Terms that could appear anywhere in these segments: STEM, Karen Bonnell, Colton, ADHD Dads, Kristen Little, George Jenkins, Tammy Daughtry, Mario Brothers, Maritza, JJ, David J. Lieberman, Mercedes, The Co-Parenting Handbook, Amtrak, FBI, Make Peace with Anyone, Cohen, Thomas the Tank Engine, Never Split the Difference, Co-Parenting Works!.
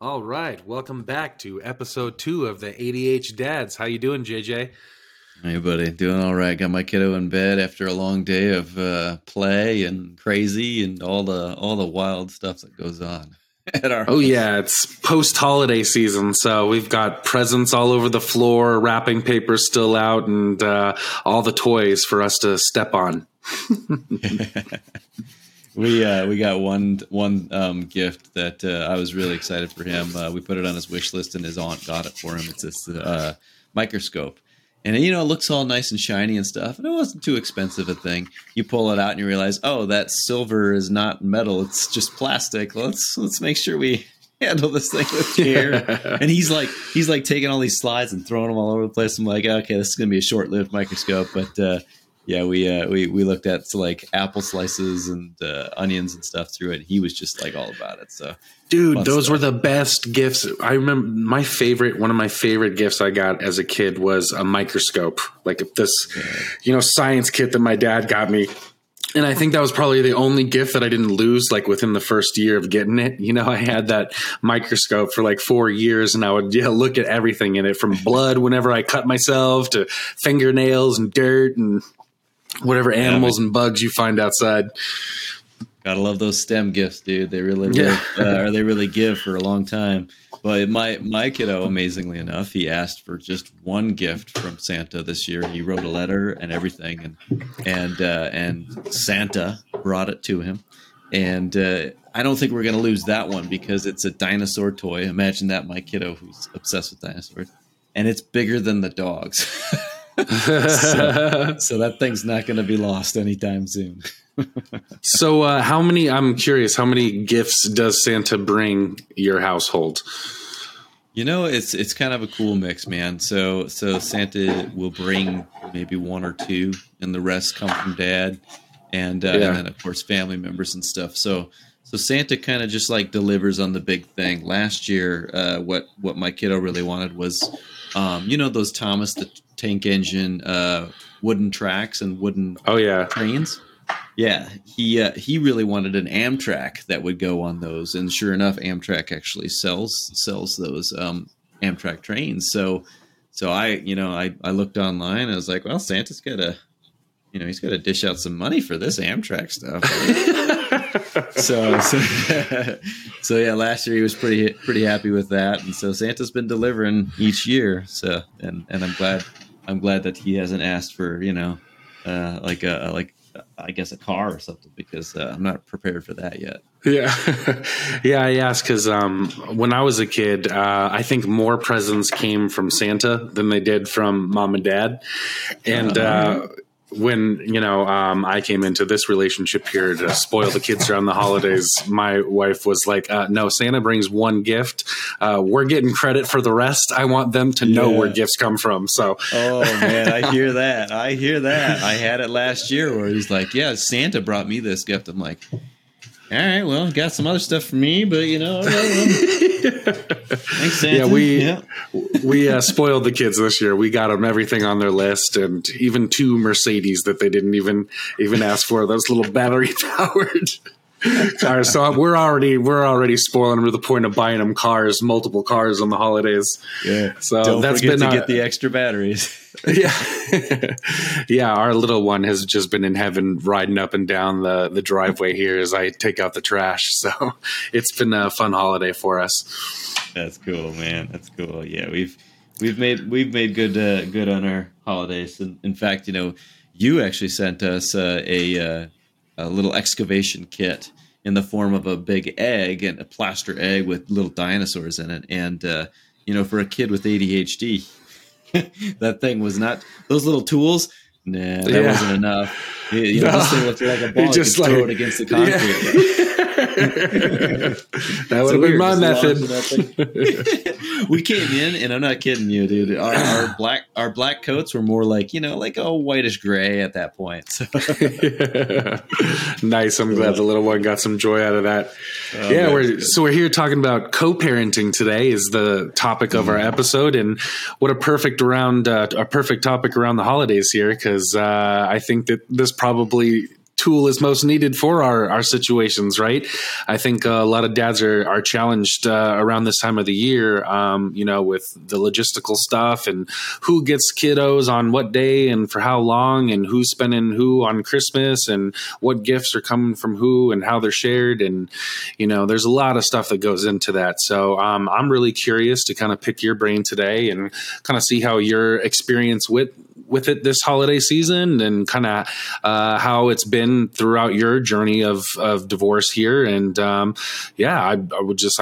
All right, welcome back to episode 2 of the ADHD Dads. How you doing, JJ? Hey, buddy, doing all right. Got my kiddo in bed after a long day of play and crazy and all the wild stuff that goes on at our home. Yeah, it's post-holiday season, so we've got presents all over the floor, wrapping paper still out, and all the toys for us to step on. We got one gift that I was really excited for him. We put it on his wish list, and his aunt got it for him. It's this microscope, and it looks all nice and shiny and stuff. And it wasn't too expensive a thing. You pull it out, and you realize, oh, that silver is not metal; it's just plastic. Let's make sure we handle this thing with care. And he's like taking all these slides and throwing them all over the place. I'm like, okay, this is gonna be a short-lived microscope, but. Yeah, we looked at apple slices and onions and stuff through it. He was just all about it. So, dude, those were the best gifts. I remember one of my favorite gifts I got as a kid was a microscope, science kit that my dad got me. And I think that was probably the only gift that I didn't lose, within the first year of getting it. I had that microscope for 4 years, and I would look at everything in it, from blood whenever I cut myself to fingernails and dirt and whatever animals and bugs you find outside. Gotta love those STEM gifts, dude. They really really give for a long time. But my kiddo, amazingly enough, he asked for just one gift from Santa this year. He wrote a letter and everything, and Santa brought it to him. And I don't think we're gonna lose that one because it's a dinosaur toy. Imagine that, my kiddo who's obsessed with dinosaurs, and it's bigger than the dogs. so that thing's not going to be lost anytime soon. So I'm curious how many gifts does Santa bring your household? It's kind of a cool mix, man. So Santa will bring maybe one or two, and the rest come from Dad and then of course family members and stuff. So Santa kind of just delivers on the big thing. Last year, what my kiddo really wanted was those Thomas the Tank Engine wooden tracks and wooden trains. Yeah, he really wanted an Amtrak that would go on those, and sure enough, Amtrak actually sells those Amtrak trains. So I looked online and I was like, well, Santa's got to dish out some money for this Amtrak stuff. so yeah, last year he was pretty happy with that, and so Santa's been delivering each year. So and I'm glad that he hasn't asked for a car or something, because I'm not prepared for that yet. Yeah. Yeah, I asked because when I was a kid, I think more presents came from Santa than they did from Mom and Dad, and. When, I came into this relationship here to spoil the kids around the holidays, my wife was like, no, Santa brings one gift. We're getting credit for the rest. I want them to know where gifts come from. So, oh, man, I hear that. I had it last year where he's like, yeah, Santa brought me this gift. I'm like, all right, well, got some other stuff for me, but, Thanks, Santa. Yeah, we spoiled the kids this year. We got them everything on their list, and even 2 Mercedes that they didn't even ask for. Those little battery powered cars. So we're already spoiling them to the point of buying them cars, multiple cars on the holidays. Yeah. So don't forget to get the extra batteries. Yeah. Yeah. Our little one has just been in heaven riding up and down the driveway here as I take out the trash. So it's been a fun holiday for us. That's cool, man. That's cool. Yeah. We've made good on our holidays. And in fact, you actually sent us a little excavation kit in the form of a big egg and a plaster egg with little dinosaurs in it. And, for a kid with ADHD, that thing was not those little tools. Nah, that wasn't enough. This thing looked like a ball. You just throw it against the concrete. Yeah. That would have been my method. We came in, and I'm not kidding you, dude. Our black coats were more whitish gray at that point. So. Yeah. Nice. I'm glad the little one got some joy out of that. We're here talking about co-parenting today is the topic of our episode, and what a perfect topic around the holidays here, because I think that this probably tool is most needed for our situations, right? I think a lot of dads are challenged around this time of the year, you know, with the logistical stuff and who gets kiddos on what day and for how long and who's spending who on Christmas and what gifts are coming from who and how they're shared. And, you know, there's a lot of stuff that goes into that. So I'm really curious to kind of pick your brain today and kind of see how your experience with it this holiday season and kind of how it's been throughout your journey of divorce here. And I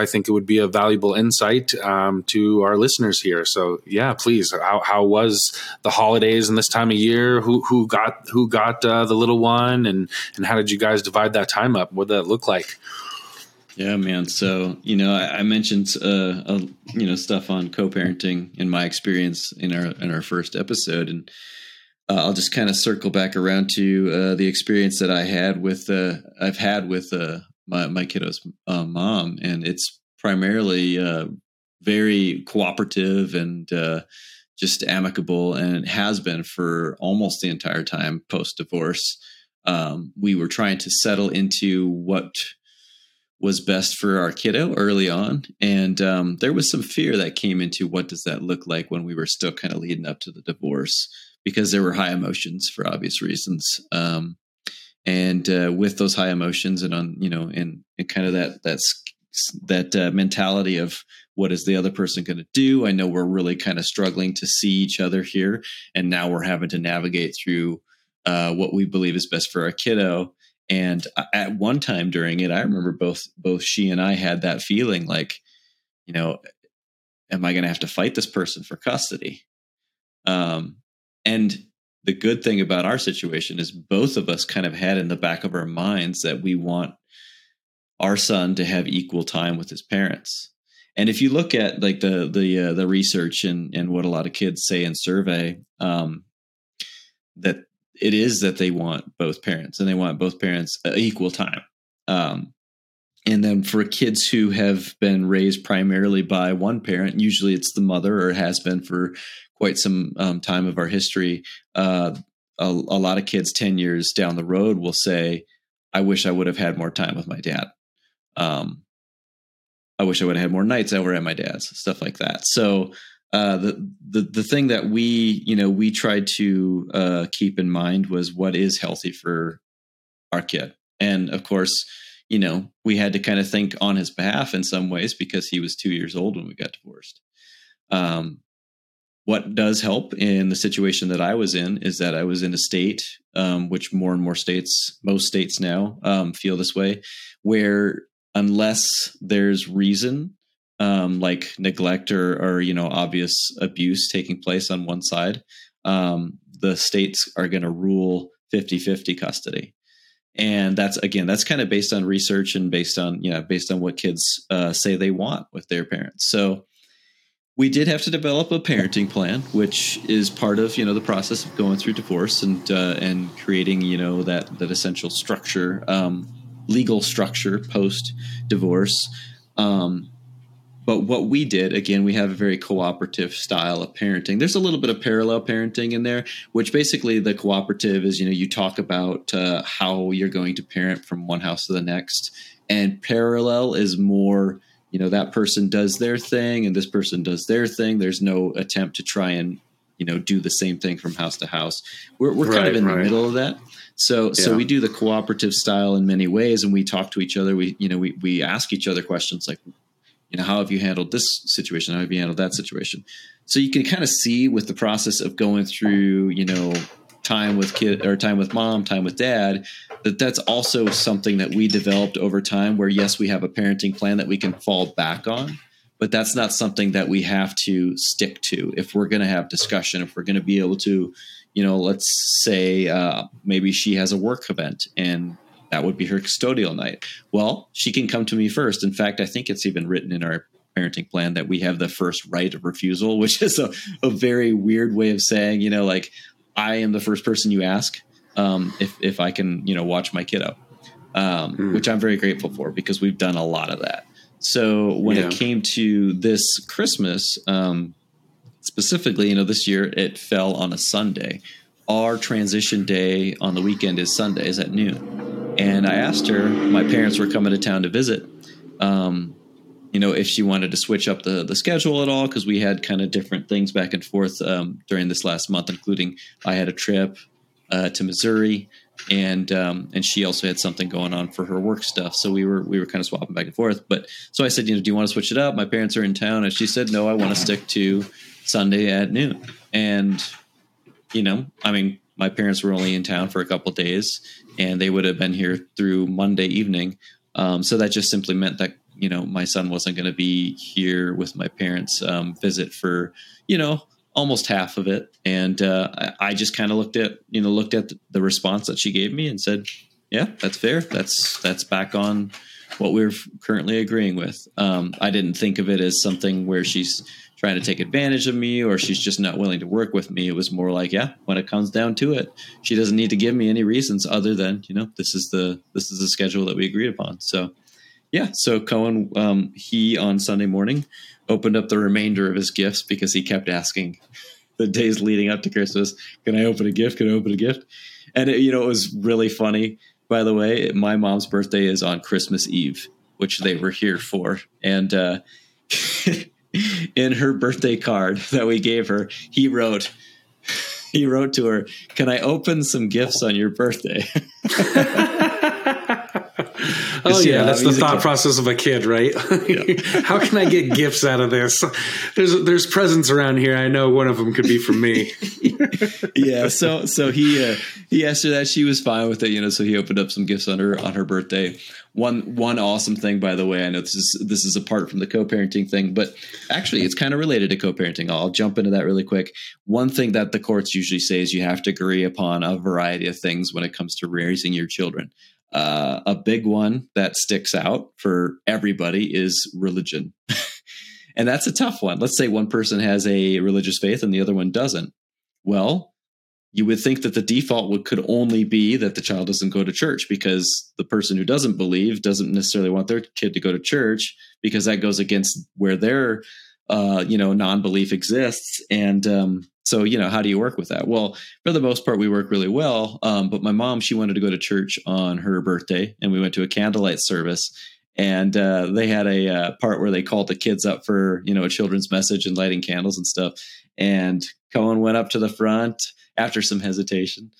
think it would be a valuable insight to our listeners here. So yeah, please, how was the holidays and this time of year? Who got the little one and how did you guys divide that time up? What did that look like? Yeah, man. So, you know, I mentioned, you know, stuff on co-parenting in my experience in our first episode. And I'll just kind of circle back around to the experience that I had with my kiddo's mom. And it's primarily very cooperative and just amicable. And it has been for almost the entire time post-divorce. We were trying to settle into what was best for our kiddo early on. And there was some fear that came into what does that look like when we were still kind of leading up to the divorce, because there were high emotions for obvious reasons. And with those high emotions and on, you know, and kind of that mentality of what is the other person going to do? I know we're really kind of struggling to see each other here. And now we're having to navigate through what we believe is best for our kiddo. And at one time during it, I remember both she and I had that feeling like, you know, am I going to have to fight this person for custody? And the good thing about our situation is both of us kind of had in the back of our minds that we want our son to have equal time with his parents. And if you look at like the research and what a lot of kids say in survey, that it is that they want both parents and they want both parents equal time. And then for kids who have been raised primarily by one parent, usually it's the mother or has been for quite some time of our history. A lot of kids 10 years down the road will say, I wish I would have had more time with my dad. I wish I would have had more nights over at my dad's, stuff like that. So the thing that we tried to keep in mind was what is healthy for our kid. And of course, you know, we had to kind of think on his behalf in some ways because he was 2 years old when we got divorced. What does help in the situation that I was in is that I was in a state, which more and more states, most states now feel this way, where unless there's reason, like neglect or, you know, obvious abuse taking place on one side, the states are going to rule 50-50 custody. And that's kind of based on research and based on what kids say they want with their parents. So we did have to develop a parenting plan, which is part of, you know, the process of going through divorce and creating, you know, that essential structure, legal structure post divorce. But what we did, again, we have a very cooperative style of parenting. There's a little bit of parallel parenting in there, which basically the cooperative is, you know, you talk about how you're going to parent from one house to the next. And parallel is more, you know, that person does their thing and this person does their thing. There's no attempt to try and, you know, do the same thing from house to house. We're right, kind of in right. The middle of that. So we do the cooperative style in many ways, and we talk to each other. We ask each other questions like, you know, how have you handled this situation? How have you handled that situation? So you can kind of see with the process of going through, you know, time with kid or time with mom, time with dad, that's also something that we developed over time where, yes, we have a parenting plan that we can fall back on, but that's not something that we have to stick to. If we're going to have discussion, if we're going to be able to, you know, let's say maybe she has a work event and that would be her custodial night. Well, she can come to me first. In fact, I think it's even written in our parenting plan that we have the first right of refusal, which is a very weird way of saying, you know, like I am the first person you ask if I can, you know, watch my kiddo, which I'm very grateful for because we've done a lot of that. So when it came to this Christmas, specifically, you know, this year it fell on a Sunday, our transition day on the weekend is Sundays at noon. And I asked her, my parents were coming to town to visit, you know, if she wanted to switch up the schedule at all, because we had kind of different things back and forth during this last month, including I had a trip to Missouri, and she also had something going on for her work stuff. So we were kind of swapping back and forth. But so I said, you know, do you want to switch it up? My parents are in town. And she said, no, I want to stick to Sunday at noon. And, you know, I mean, my parents were only in town for a couple of days, and they would have been here through Monday evening. So that just simply meant that, you know, my son wasn't going to be here with my parents' visit for, you know, almost half of it. And I just kind of looked at the response that she gave me and said, yeah, that's fair. That's back on what we're currently agreeing with. I didn't think of it as something where she's trying to take advantage of me or she's just not willing to work with me. It was more like, yeah, when it comes down to it, she doesn't need to give me any reasons other than, you know, this is the schedule that we agreed upon. So yeah. So Cohen, he on Sunday morning opened up the remainder of his gifts because he kept asking the days leading up to Christmas, can I open a gift? Can I open a gift? And it, you know, it was really funny. By the way, my mom's birthday is on Christmas Eve, which they were here for. And in her birthday card that we gave her, he wrote to her, can I open some gifts on your birthday? Oh, yeah, that's the thought process of a kid, right? Yeah. How can I get gifts out of this? There's presents around here. I know one of them could be from me. Yeah, so he asked her that. She was fine with it, you know, so he opened up some gifts on her birthday. One awesome thing, by the way, I know this is apart from the co-parenting thing, but actually it's kind of related to co-parenting. I'll jump into that really quick. One thing that the courts usually say is you have to agree upon a variety of things when it comes to raising your children. A big one that sticks out for everybody is religion. And that's a tough one. Let's say one person has a religious faith and the other one doesn't. Well, you would think that the default could only be that the child doesn't go to church, because the person who doesn't believe doesn't necessarily want their kid to go to church, because that goes against where their non-belief exists. And so, you know, how do you work with that? Well, for the most part, we work really well. But my mom, she wanted to go to church on her birthday, and we went to a candlelight service, and they had a part where they called the kids up for, you know, a children's message and lighting candles and stuff. And Cohen went up to the front after some hesitation.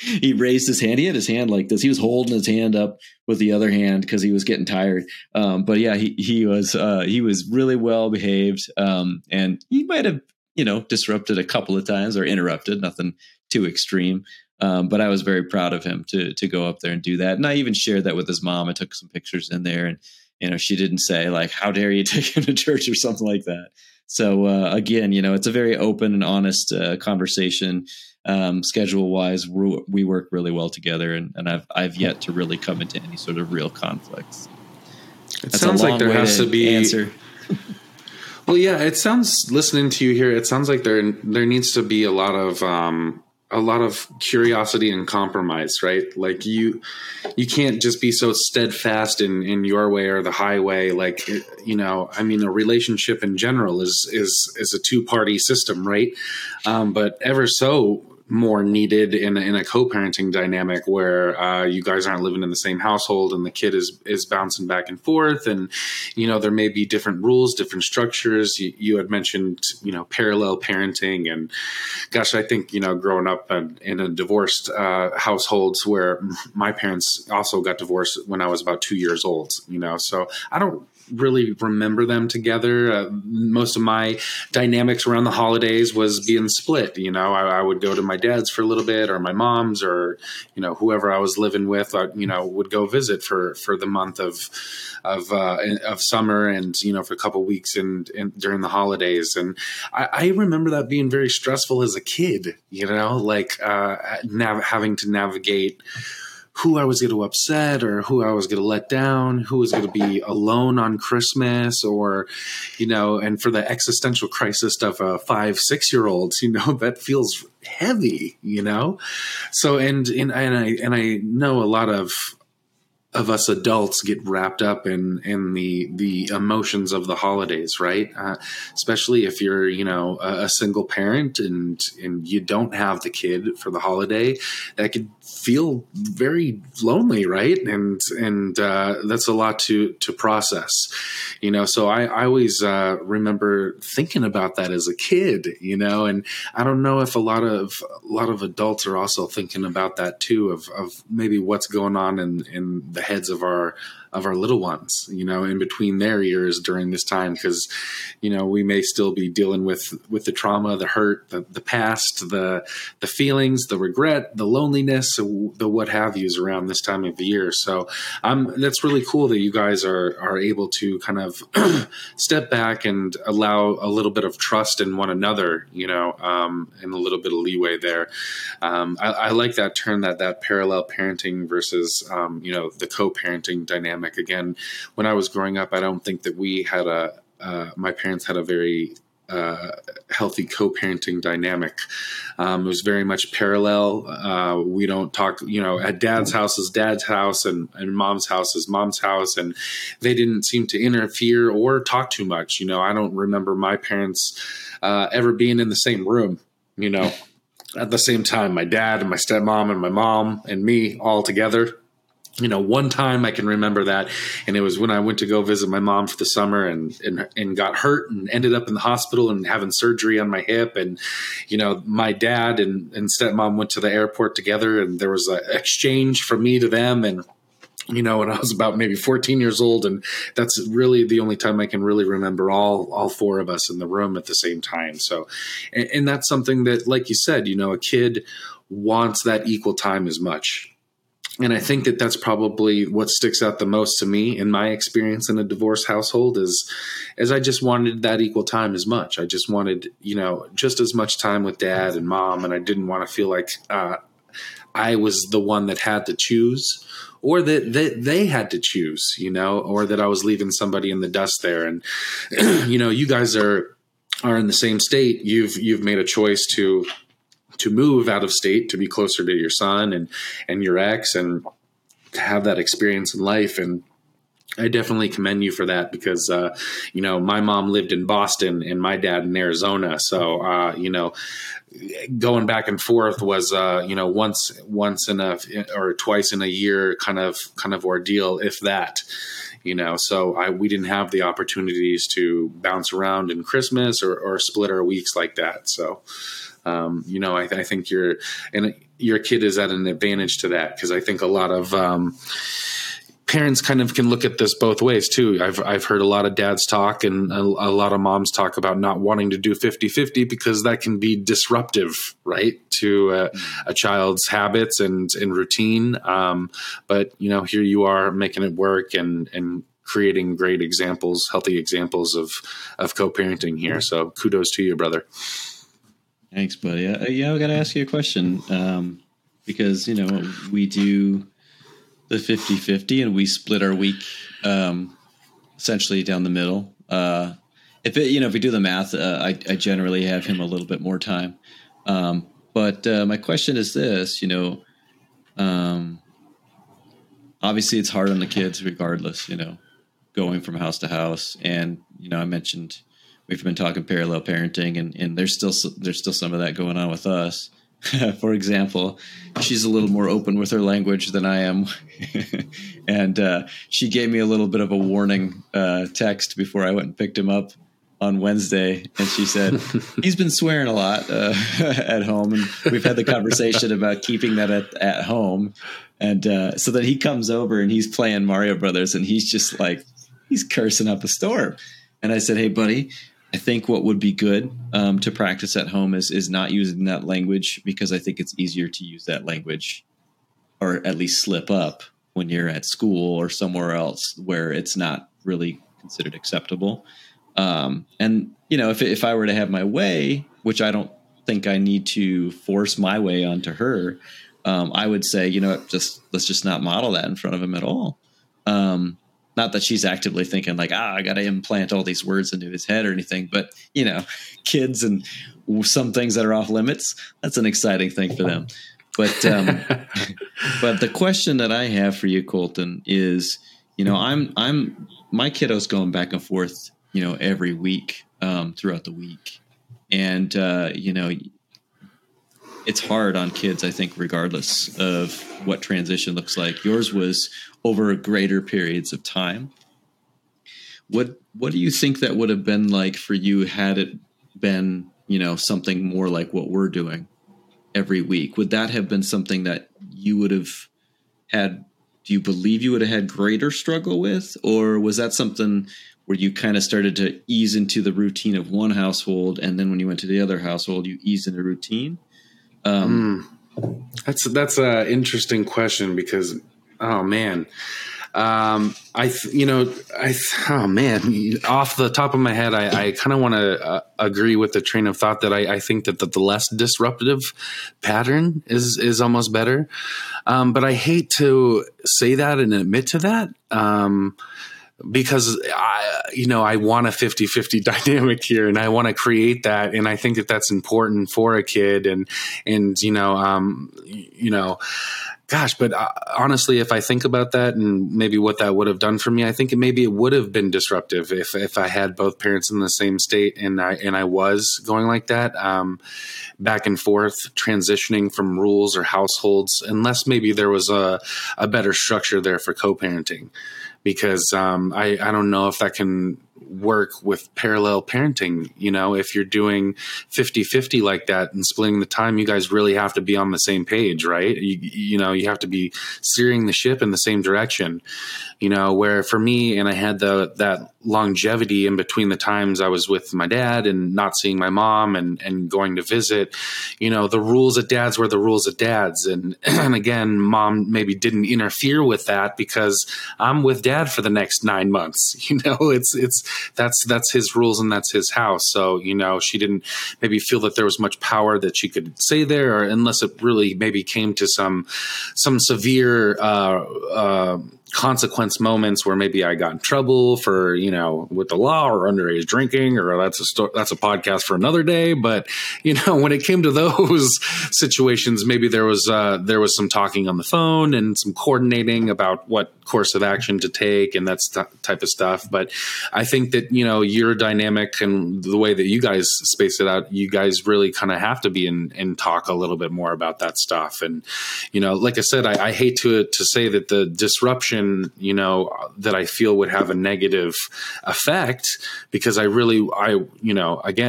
He raised his hand. He had his hand like this. He was holding his hand up with the other hand because he was getting tired. But yeah, he was really well behaved. And he might have, you know, disrupted a couple of times or interrupted, nothing too extreme. But I was very proud of him to go up there and do that. And I even shared that with his mom. I took some pictures in there, and, you know, she didn't say like, how dare you take him to church or something like that. So again, you know, it's a very open and honest conversation. Schedule wise, we work really well together, and I've yet to really come into any sort of real conflicts. It sounds like there has to be answer. Well, yeah, it sounds, listening to you here, it sounds like there needs to be a lot of curiosity and compromise, right? Like you can't just be so steadfast in your way or the highway. Like, you know, I mean, a relationship in general is a two-party system, right? But ever so more needed in a co-parenting dynamic where you guys aren't living in the same household and the kid is bouncing back and forth. And, you know, there may be different rules, different structures. You had mentioned, you know, parallel parenting, and gosh, I think, you know, growing up in a divorced households where my parents also got divorced when I was about 2 years old, you know, so I don't really remember them together. Most of my dynamics around the holidays was being split. You know, I would go to my dad's for a little bit, or my mom's, or, you know, whoever I was living with, I, you know, would go visit for the month of summer, and, you know, for a couple of weeks and during the holidays. And I remember that being very stressful as a kid, you know, like having to navigate who I was going to upset or who I was going to let down, who was going to be alone on Christmas, or, you know, and for the existential crisis of a 5-6-year-old, you know, that feels heavy, you know? So, and I know a lot of of us adults get wrapped up in the emotions of the holidays, right? Especially if you're, you know, a single parent and you don't have the kid for the holiday, that could feel very lonely, right? And that's a lot to process, you know? So I always remember thinking about that as a kid, you know, and I don't know if a lot of adults are also thinking about that too, of maybe what's going on in the heads of our little ones, you know, in between their ears during this time. Cause, you know, we may still be dealing with the trauma, the hurt, the past, the feelings, the regret, the loneliness, the what have yous around this time of the year. So that's really cool that you guys are able to kind of step back and allow a little bit of trust in one another, you know, and a little bit of leeway there. I like that term, that parallel parenting versus, you know, the co-parenting dynamic. Again, when I was growing up, I don't think that we had my parents had a very healthy co-parenting dynamic. It was very much parallel. We don't talk, you know, at dad's house is dad's house and mom's house is mom's house. And they didn't seem to interfere or talk too much. You know, I don't remember my parents ever being in the same room, you know, at the same time, my dad and my stepmom and my mom and me all together. You know, one time I can remember that, and it was when I went to go visit my mom for the summer and got hurt and ended up in the hospital and having surgery on my hip. And, you know, my dad and stepmom went to the airport together, and there was an exchange from me to them. And, you know, when I was about maybe 14 years old, and that's really the only time I can really remember all four of us in the room at the same time. So, and that's something that, like you said, you know, a kid wants that equal time as much. And I think that that's probably what sticks out the most to me in my experience in a divorced household is I just wanted that equal time as much. I just wanted, you know, just as much time with dad and mom. And I didn't want to feel like I was the one that had to choose, or that they had to choose, you know, or that I was leaving somebody in the dust there. And, you know, you guys are in the same state. You've made a choice to move out of state, to be closer to your son and your ex, and to have that experience in life. And I definitely commend you for that, because, you know, my mom lived in Boston and my dad in Arizona. So, you know, going back and forth was, you know, once in a, or twice in a year kind of ordeal, if that. You know, so we didn't have the opportunities to bounce around in Christmas or split our weeks like that. So, you know, I think your kid is at an advantage to that, because I think a lot of parents kind of can look at this both ways too. I've heard a lot of dads talk and a lot of moms talk about not wanting to do 50-50 because that can be disruptive, right, to a child's habits and routine. But, you know, here you are making it work and creating great examples, healthy examples of co-parenting here. So kudos to you, brother. Thanks, buddy. Yeah, I got to ask you a question, because, you know, we do the 50-50 and we split our week essentially down the middle. If we do the math, I generally have him a little bit more time. But my question is this, you know, obviously it's hard on the kids regardless, you know, going from house to house. And, you know, I mentioned we've been talking parallel parenting, and there's still some of that going on with us. For example, she's a little more open with her language than I am. And she gave me a little bit of a warning text before I went and picked him up on Wednesday. And she said, he's been swearing a lot at home. And we've had the conversation about keeping that at home. And so then he comes over and he's playing Mario Brothers, and he's just like, he's cursing up a storm. And I said, hey, buddy, I think what would be good to practice at home is not using that language, because I think it's easier to use that language, or at least slip up, when you're at school or somewhere else where it's not really considered acceptable. And, you know, if I were to have my way, which I don't think I need to force my way onto her, I would say, you know, let's just not model that in front of him at all. Not that she's actively thinking like, I got to implant all these words into his head or anything, but, you know, kids and some things that are off limits, that's an exciting thing for them. But but the question that I have for you, Colton, is, you know, I'm my kiddo's going back and forth, you know, every week throughout the week, and you know, it's hard on kids, I think, regardless of what transition looks like. Yours was over greater periods of time. What do you think that would have been like for you had it been, you know, something more like what we're doing every week? Would that have been something that you would have had? Do you believe you would have had greater struggle with? Or was that something where you kind of started to ease into the routine of one household, and then when you went to the other household, you eased into routine? That's an interesting question because, oh man, off the top of my head, I kind of want to agree with the train of thought that I think that the less disruptive pattern is almost better. But I hate to say that and admit to that. Because I want a 50-50 dynamic here, and I want to create that. And I think that that's important for a kid. But honestly, if I think about that and maybe what that would have done for me, I think it would have been disruptive if I had both parents in the same state and I was going like that, back and forth, transitioning from rules or households, unless maybe there was a better structure there for co-parenting. Because I don't know if that can work with parallel parenting. You know, if you're doing 50-50 like that and splitting the time, you guys really have to be on the same page, right? You have to be steering the ship in the same direction. You know, where for me, and I had that longevity in between the times I was with my dad and not seeing my mom and going to visit, you know, the rules of dads were the rules of dads. And again, mom maybe didn't interfere with that because I'm with dad for the next 9 months. You know, that's his rules and that's his house. So, you know, she didn't maybe feel that there was much power that she could say there, or unless it really maybe came to some severe, consequence moments where maybe I got in trouble for, you know, with the law or underage drinking, or that's a podcast for another day. But, you know, when it came to those situations, maybe there was some talking on the phone and some coordinating about what course of action to take and that type of stuff. But I think that, you know, your dynamic and the way that you guys space it out, you guys really kind of have to be in talk a little bit more about that stuff. And, you know, like I said, I hate to say that the disruption, you know, that I feel would have a negative effect, because again,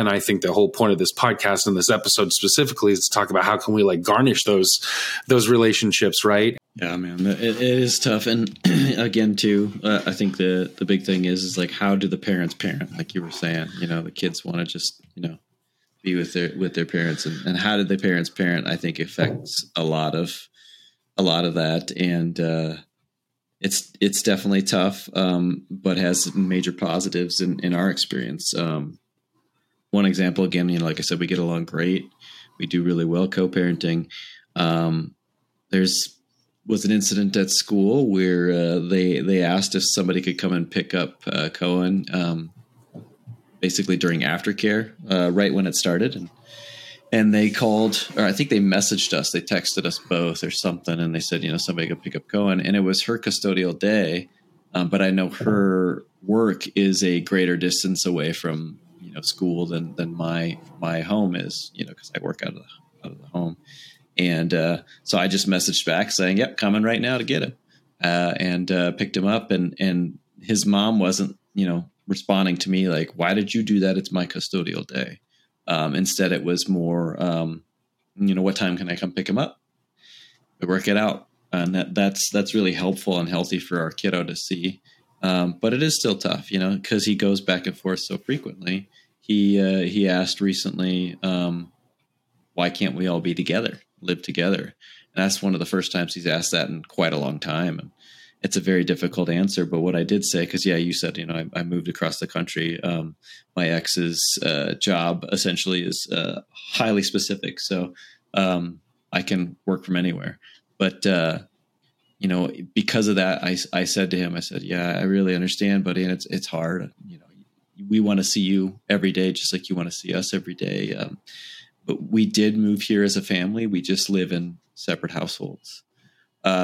I think the whole point of this podcast and this episode specifically is to talk about how can we like garnish those relationships, right? Yeah, man, it is tough. And again, too, I think the big thing is like, how do the parents parent? Like you were saying, you know, the kids want to just, you know, be with their parents, and how did the parents parent, I think, affects a lot of that. And, it's definitely tough, but has major positives in our experience. One example, again, you know, like I said, we get along great. We do really well co-parenting. There was an incident at school where they asked if somebody could come and pick up Cohen, basically during aftercare, right when it started. And they called, or I think they messaged us. They texted us both or something. And they said, you know, somebody go pick up Cohen. And it was her custodial day. But I know her work is a greater distance away from, you know, school than my home is, you know, because I work out of the home. And so I just messaged back saying, yep, coming right now to get him, and picked him up. And his mom wasn't, you know, responding to me like, why did you do that? It's my custodial day. Instead, it was more, you know, what time can I come pick him up? We work it out. And that's really helpful and healthy for our kiddo to see. But it is still tough, you know, because he goes back and forth so frequently. He asked recently, why can't we all be together, live together? And that's one of the first times he's asked that in quite a long time. And it's a very difficult answer. But what I did say, because, yeah, you said, you know, I moved across the country. My ex's job essentially is highly specific. So I can work from anywhere. But, you know, because of that, I said to him, I said, yeah, I really understand, buddy. And it's hard. You know, we want to see you every day, just like you want to see us every day. we did move here as a family. We just live in separate households.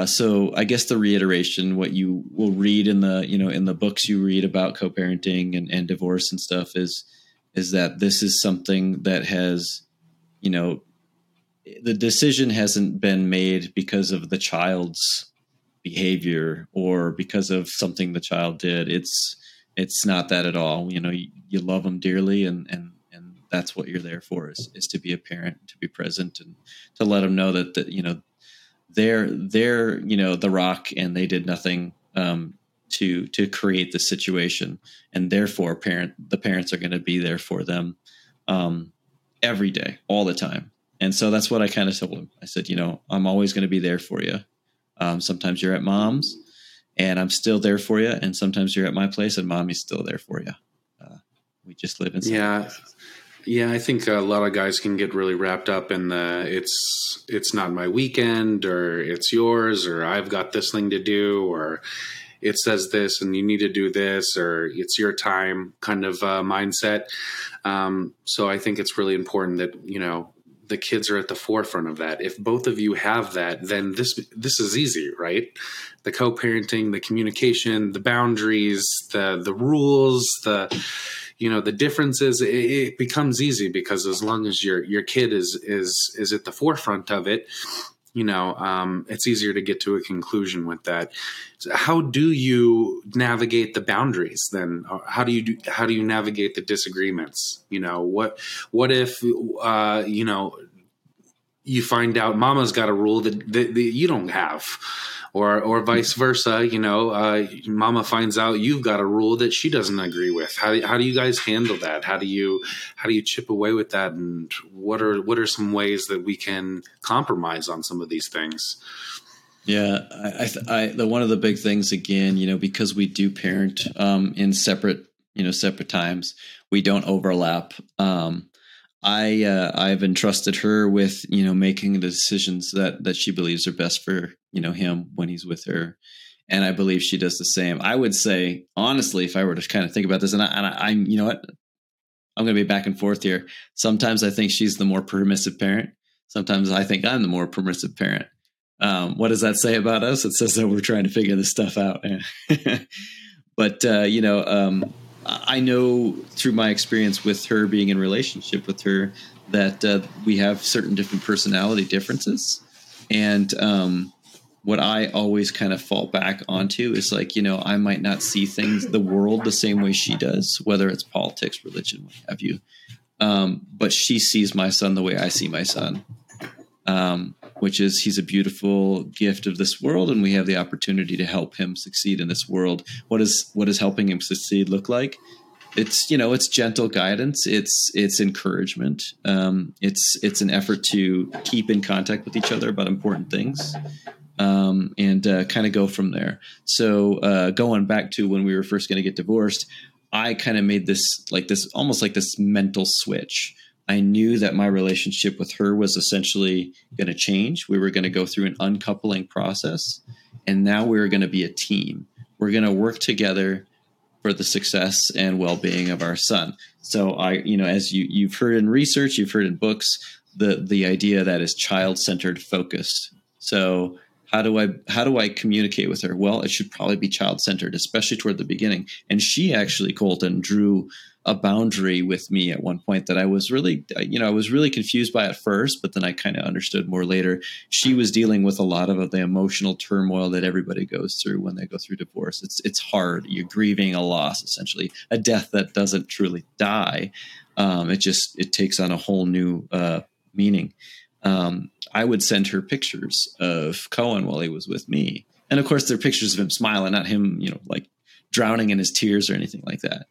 So I guess the reiteration, what you will read in the, you know, in the books you read about co-parenting and divorce and stuff is that this is something that has, you know, the decision hasn't been made because of the child's behavior or because of something the child did. It's not that at all. You know, you love them dearly and that's what you're there for is to be a parent, to be present and to let them know that, you know, they're, you know, the rock and they did nothing, to create the situation. And therefore the parents are going to be there for them, every day, all the time. And so that's what I kind of told him. I said, you know, I'm always going to be there for you. Sometimes you're at mom's and I'm still there for you. And sometimes you're at my place and mommy's still there for you. We just live in. Yeah. Yeah. I think a lot of guys can get really wrapped up in the, it's not my weekend or it's yours, or I've got this thing to do, or it says this and you need to do this, or it's your time kind of mindset. So I think it's really important that, you know, the kids are at the forefront of that. If both of you have that, then this is easy, right? The co-parenting, the communication, the boundaries, the rules, you know, the differences, it becomes easy because as long as your kid is at the forefront of it, you know, it's easier to get to a conclusion with that. So how do you navigate the boundaries then? How do you navigate the disagreements? You know, what if, you know, you find out mama's got a rule that you don't have, or vice versa, you know, mama finds out you've got a rule that she doesn't agree with. How do you guys handle that? How do you chip away with that? And what are some ways that we can compromise on some of these things? Yeah. I one of the big things again, you know, because we do parent, in separate times, we don't overlap. I've entrusted her with, you know, making the decisions that she believes are best for, you know, him when he's with her. And I believe she does the same. I would say, honestly, if I were to kind of think about this, and I'm, you know what, I'm going to be back and forth here. Sometimes I think she's the more permissive parent. Sometimes I think I'm the more permissive parent. What does that say about us? It says that we're trying to figure this stuff out. But, you know, I know through my experience with her being in relationship with her that we have certain different personality differences. And what I always kind of fall back onto is like, you know, I might not see things, the world the same way she does, whether it's politics, religion, what have you. But she sees my son the way I see my son, which is he's a beautiful gift of this world, and we have the opportunity to help him succeed in this world. What is helping him succeed look like? It's, you know, it's gentle guidance. It's encouragement. It's an effort to keep in contact with each other about important things, and kind of go from there. So going back to when we were first going to get divorced, I kind of made this mental switch. I knew that my relationship with her was essentially going to change. We were going to go through an uncoupling process, and now we were going to be a team. We're going to work together for the success and well-being of our son. So I, you know, as you've heard in research, you've heard in books, the idea that is child-centered focus. So how do I communicate with her? Well, it should probably be child-centered, especially toward the beginning. And she actually, Colton, drew a boundary with me at one point that I was really, you know, I was really confused by at first, but then I kind of understood more later. She was dealing with a lot of the emotional turmoil that everybody goes through when they go through divorce. It's hard. You're grieving a loss, essentially a death that doesn't truly die. It takes on a whole new meaning. I would send her pictures of Cohen while he was with me. And of course, they're pictures of him smiling, not him, you know, like drowning in his tears or anything like that.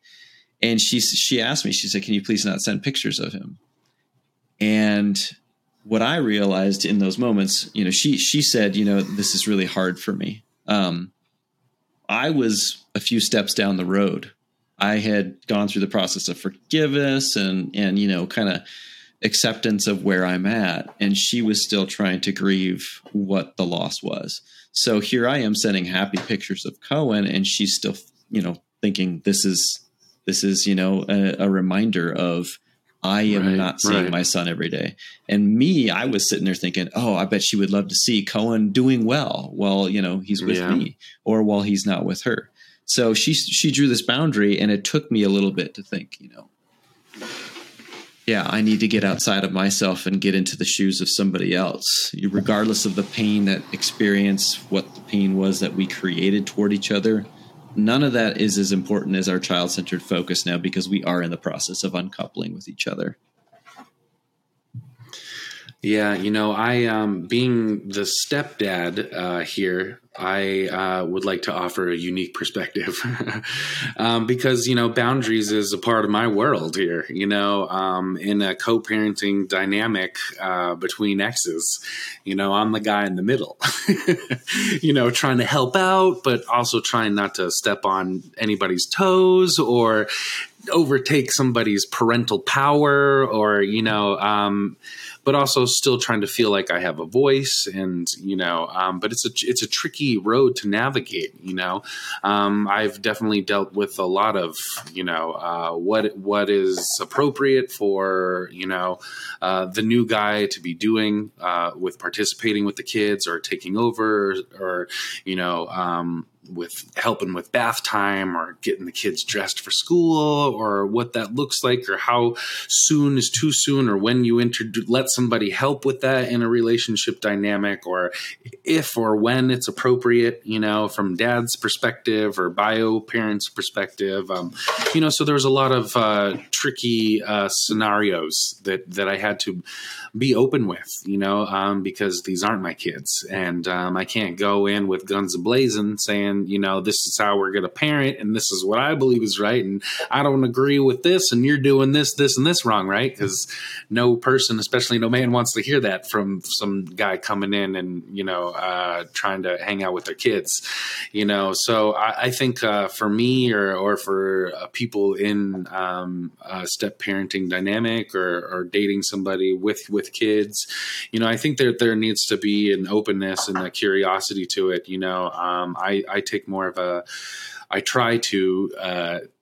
And she asked me, she said, "Can you please not send pictures of him?" And what I realized in those moments, you know, she said, you know, "This is really hard for me." I was a few steps down the road. I had gone through the process of forgiveness and, you know, kind of acceptance of where I'm at. And she was still trying to grieve what the loss was. So here I am sending happy pictures of Cohen, and she's still, you know, thinking this is, you know, a reminder of I am not seeing my son every day. And me, I was sitting there thinking, oh, I bet she would love to see Cohen doing well while, you know, he's with me or while he's not with her. So she drew this boundary, and it took me a little bit to think, you know, yeah, I need to get outside of myself and get into the shoes of somebody else, regardless of the pain that experience, what the pain was that we created toward each other. None of that is as important as our child-centered focus now, because we are in the process of uncoupling with each other. Yeah, you know, I, being the stepdad here, I would like to offer a unique perspective because, you know, boundaries is a part of my world here, you know, in a co-parenting dynamic between exes, you know, I'm the guy in the middle, you know, trying to help out, but also trying not to step on anybody's toes or overtake somebody's parental power or, you know, but also still trying to feel like I have a voice and, you know, but it's a tricky road to navigate, you know. I've definitely dealt with a lot of, you know, what is appropriate for, you know, the new guy to be doing with participating with the kids or taking over or, you know, with helping with bath time or getting the kids dressed for school or what that looks like or how soon is too soon or when you let somebody help with that in a relationship dynamic or if or when it's appropriate, you know, from dad's perspective or bio parents' perspective. You know, so there was a lot of tricky scenarios that I had to be open with, you know, because these aren't my kids and I can't go in with guns a-blazing saying, you know, this is how we're going to parent and this is what I believe is right. And I don't agree with this and you're doing this, this and this wrong. Right. Because no person, especially no man, wants to hear that from some guy coming in and, you know, trying to hang out with their kids, you know. So I think for me or for people in a step parenting dynamic or dating somebody with kids, you know, I think there needs to be an openness and a curiosity to it. You know, I try to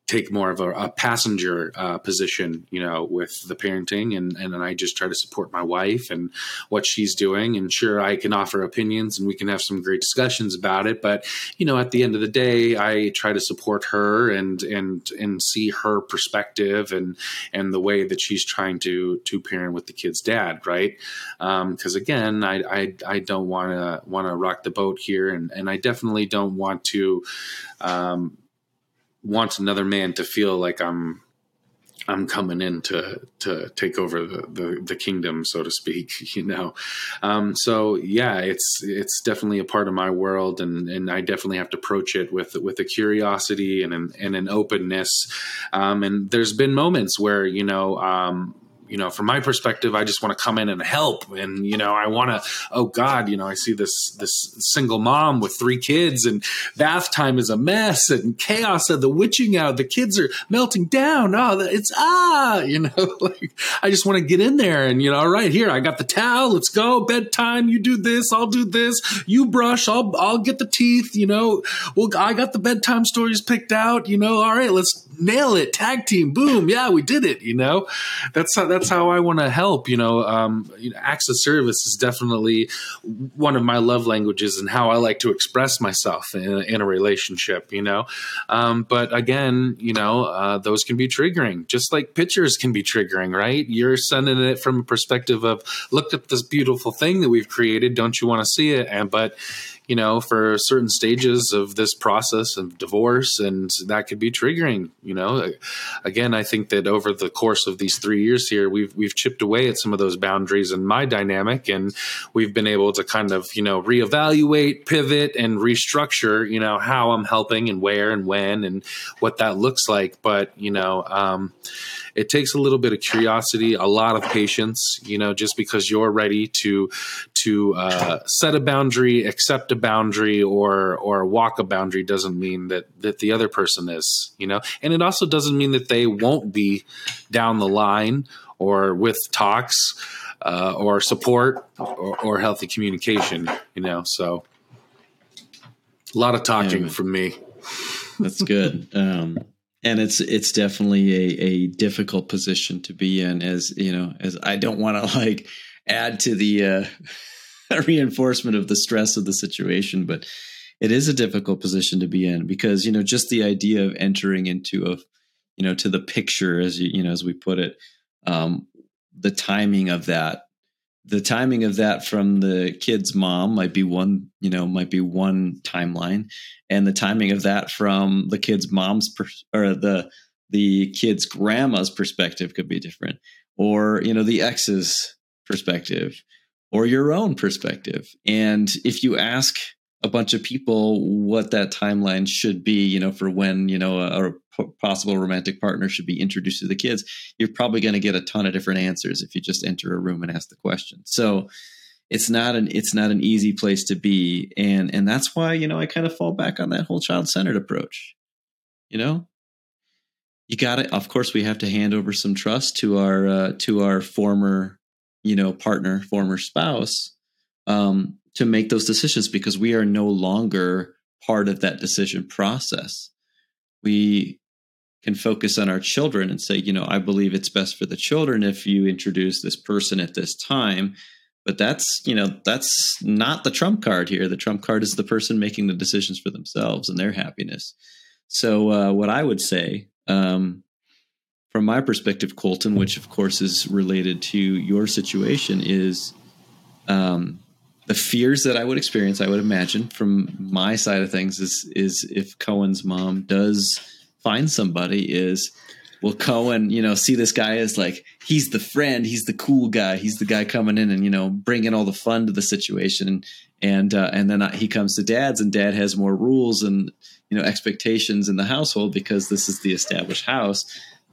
take more of a passenger position, you know, with the parenting and I just try to support my wife and what she's doing. And sure, I can offer opinions and we can have some great discussions about it. But, you know, at the end of the day, I try to support her and see her perspective and the way that she's trying to parent with the kid's dad. Right. Because again, I don't want to rock the boat here and I definitely don't want to, wants another man to feel like I'm coming in to take over the kingdom, so to speak, you know? So yeah, it's definitely a part of my world and I definitely have to approach it with a curiosity and an openness. And there's been moments where, you know, from my perspective, I just want to come in and help. And, you know, I want to, oh God, you know, I see this single mom with 3 kids and bath time is a mess and chaos of the witching hour. The kids are melting down. Oh, it's, you know, like, I just want to get in there and, you know, all right, here, I got the towel. Let's go. Bedtime. You do this. I'll do this. You brush. I'll get the teeth, you know, well, I got the bedtime stories picked out, you know, all right, let's nail it. Tag team. Boom. Yeah, we did it. You know, that's how I want to help, you know. Acts of service is definitely one of my love languages and how I like to express myself in a relationship, you know. But again, you know, those can be triggering, just like pictures can be triggering, right? You're sending it from a perspective of, look at this beautiful thing that we've created. Don't you want to see it? But you know, for certain stages of this process of divorce, and that could be triggering, you know. Again, I think that over the course of these 3 years here, we've chipped away at some of those boundaries in my dynamic, and we've been able to kind of, you know, reevaluate, pivot, and restructure, you know, how I'm helping and where and when and what that looks like. But, you know, it takes a little bit of curiosity, a lot of patience, you know, just because you're ready to set a boundary, accept a boundary, or walk a boundary doesn't mean that the other person is, you know. And it also doesn't mean that they won't be down the line or with talks or support or healthy communication, you know. So a lot of talking from me. That's good. And it's definitely a difficult position to be in, as you know, as I don't want to like add to the reinforcement of the stress of the situation, but it is a difficult position to be in because, you know, just the idea of entering into a, you know, to the picture, as you know, as we put it, the timing of that from the kid's mom might be one timeline, and the timing of that from the kid's mom's or the kid's grandma's perspective could be different, or, you know, the ex's perspective or your own perspective. And if you ask a bunch of people what that timeline should be, you know, for when, you know, a possible romantic partner should be introduced to the kids, you're probably going to get a ton of different answers if you just enter a room and ask the question. So it's not an easy place to be. And that's why, you know, I kind of fall back on that whole child-centered approach. You know, you got it. Of course, we have to hand over some trust to our former, you know, partner, former spouse, to make those decisions, because we are no longer part of that decision process. We can focus on our children and say, you know, I believe it's best for the children if you introduce this person at this time. But that's, you know, that's not the trump card here. The trump card is the person making the decisions for themselves and their happiness. So what I would say, from my perspective, Colton, which of course is related to your situation, is the fears that I would experience, I would imagine, from my side of things is if Cohen's mom does find somebody, is, will Cohen, you know, see this guy as like, he's the friend, he's the cool guy, he's the guy coming in and, you know, bringing all the fun to the situation. And then he comes to Dad's, and Dad has more rules and, you know, expectations in the household because this is the established house.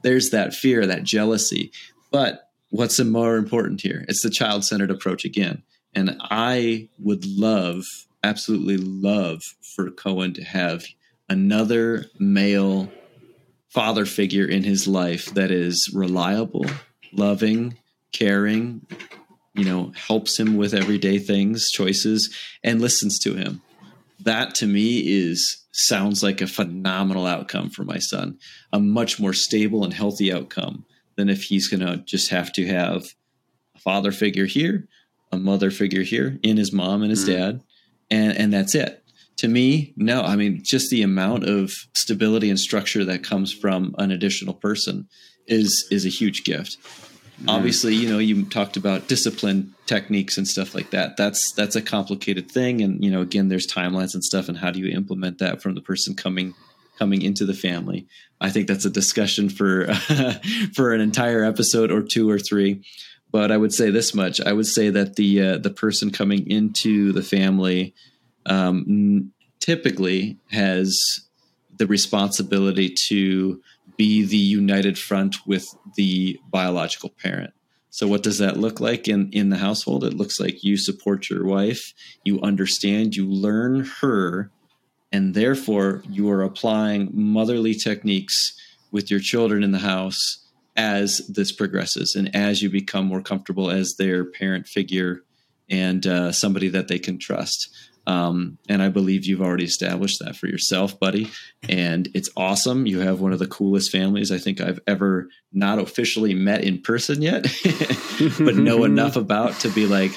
There's that fear, that jealousy. But what's more important here? It's the child-centered approach again. And I would love, absolutely love, for Cohen to have another male father figure in his life that is reliable, loving, caring, you know, helps him with everyday things, choices, and listens to him. That to me sounds like a phenomenal outcome for my son, a much more stable and healthy outcome than if he's going to just have to have a father figure here, a mother figure here, in his mom and his dad, and that's it. To me, no, I mean, just the amount of stability and structure that comes from an additional person is a huge gift. Obviously, you know, you talked about discipline techniques and stuff like that. That's a complicated thing. And, you know, again, there's timelines and stuff, and how do you implement that from the person coming into the family? I think that's a discussion for for an entire episode or two or three. But I would say this much. I would say that the person coming into the family typically has the responsibility to be the united front with the biological parent. So what does that look like in the household? It looks like you support your wife, you understand, you learn her, and therefore you are applying motherly techniques with your children in the house as this progresses and as you become more comfortable as their parent figure and somebody that they can trust. And I believe you've already established that for yourself, buddy. And it's awesome. You have one of the coolest families I think I've ever not officially met in person yet, but know enough about to be like,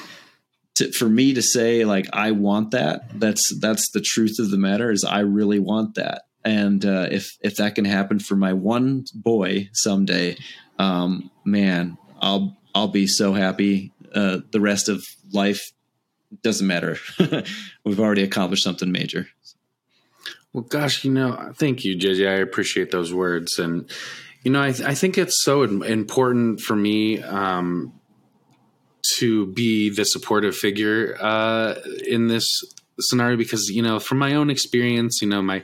for me to say, like, I want that. That's the truth of the matter, is I really want that. And if that can happen for my one boy someday, man, I'll be so happy. The rest of life doesn't matter. We've already accomplished something major. Well, gosh, you know, thank you, JJ. I appreciate those words. And, you know, I think it's so important for me to be the supportive figure in this scenario, because, you know, from my own experience, you know,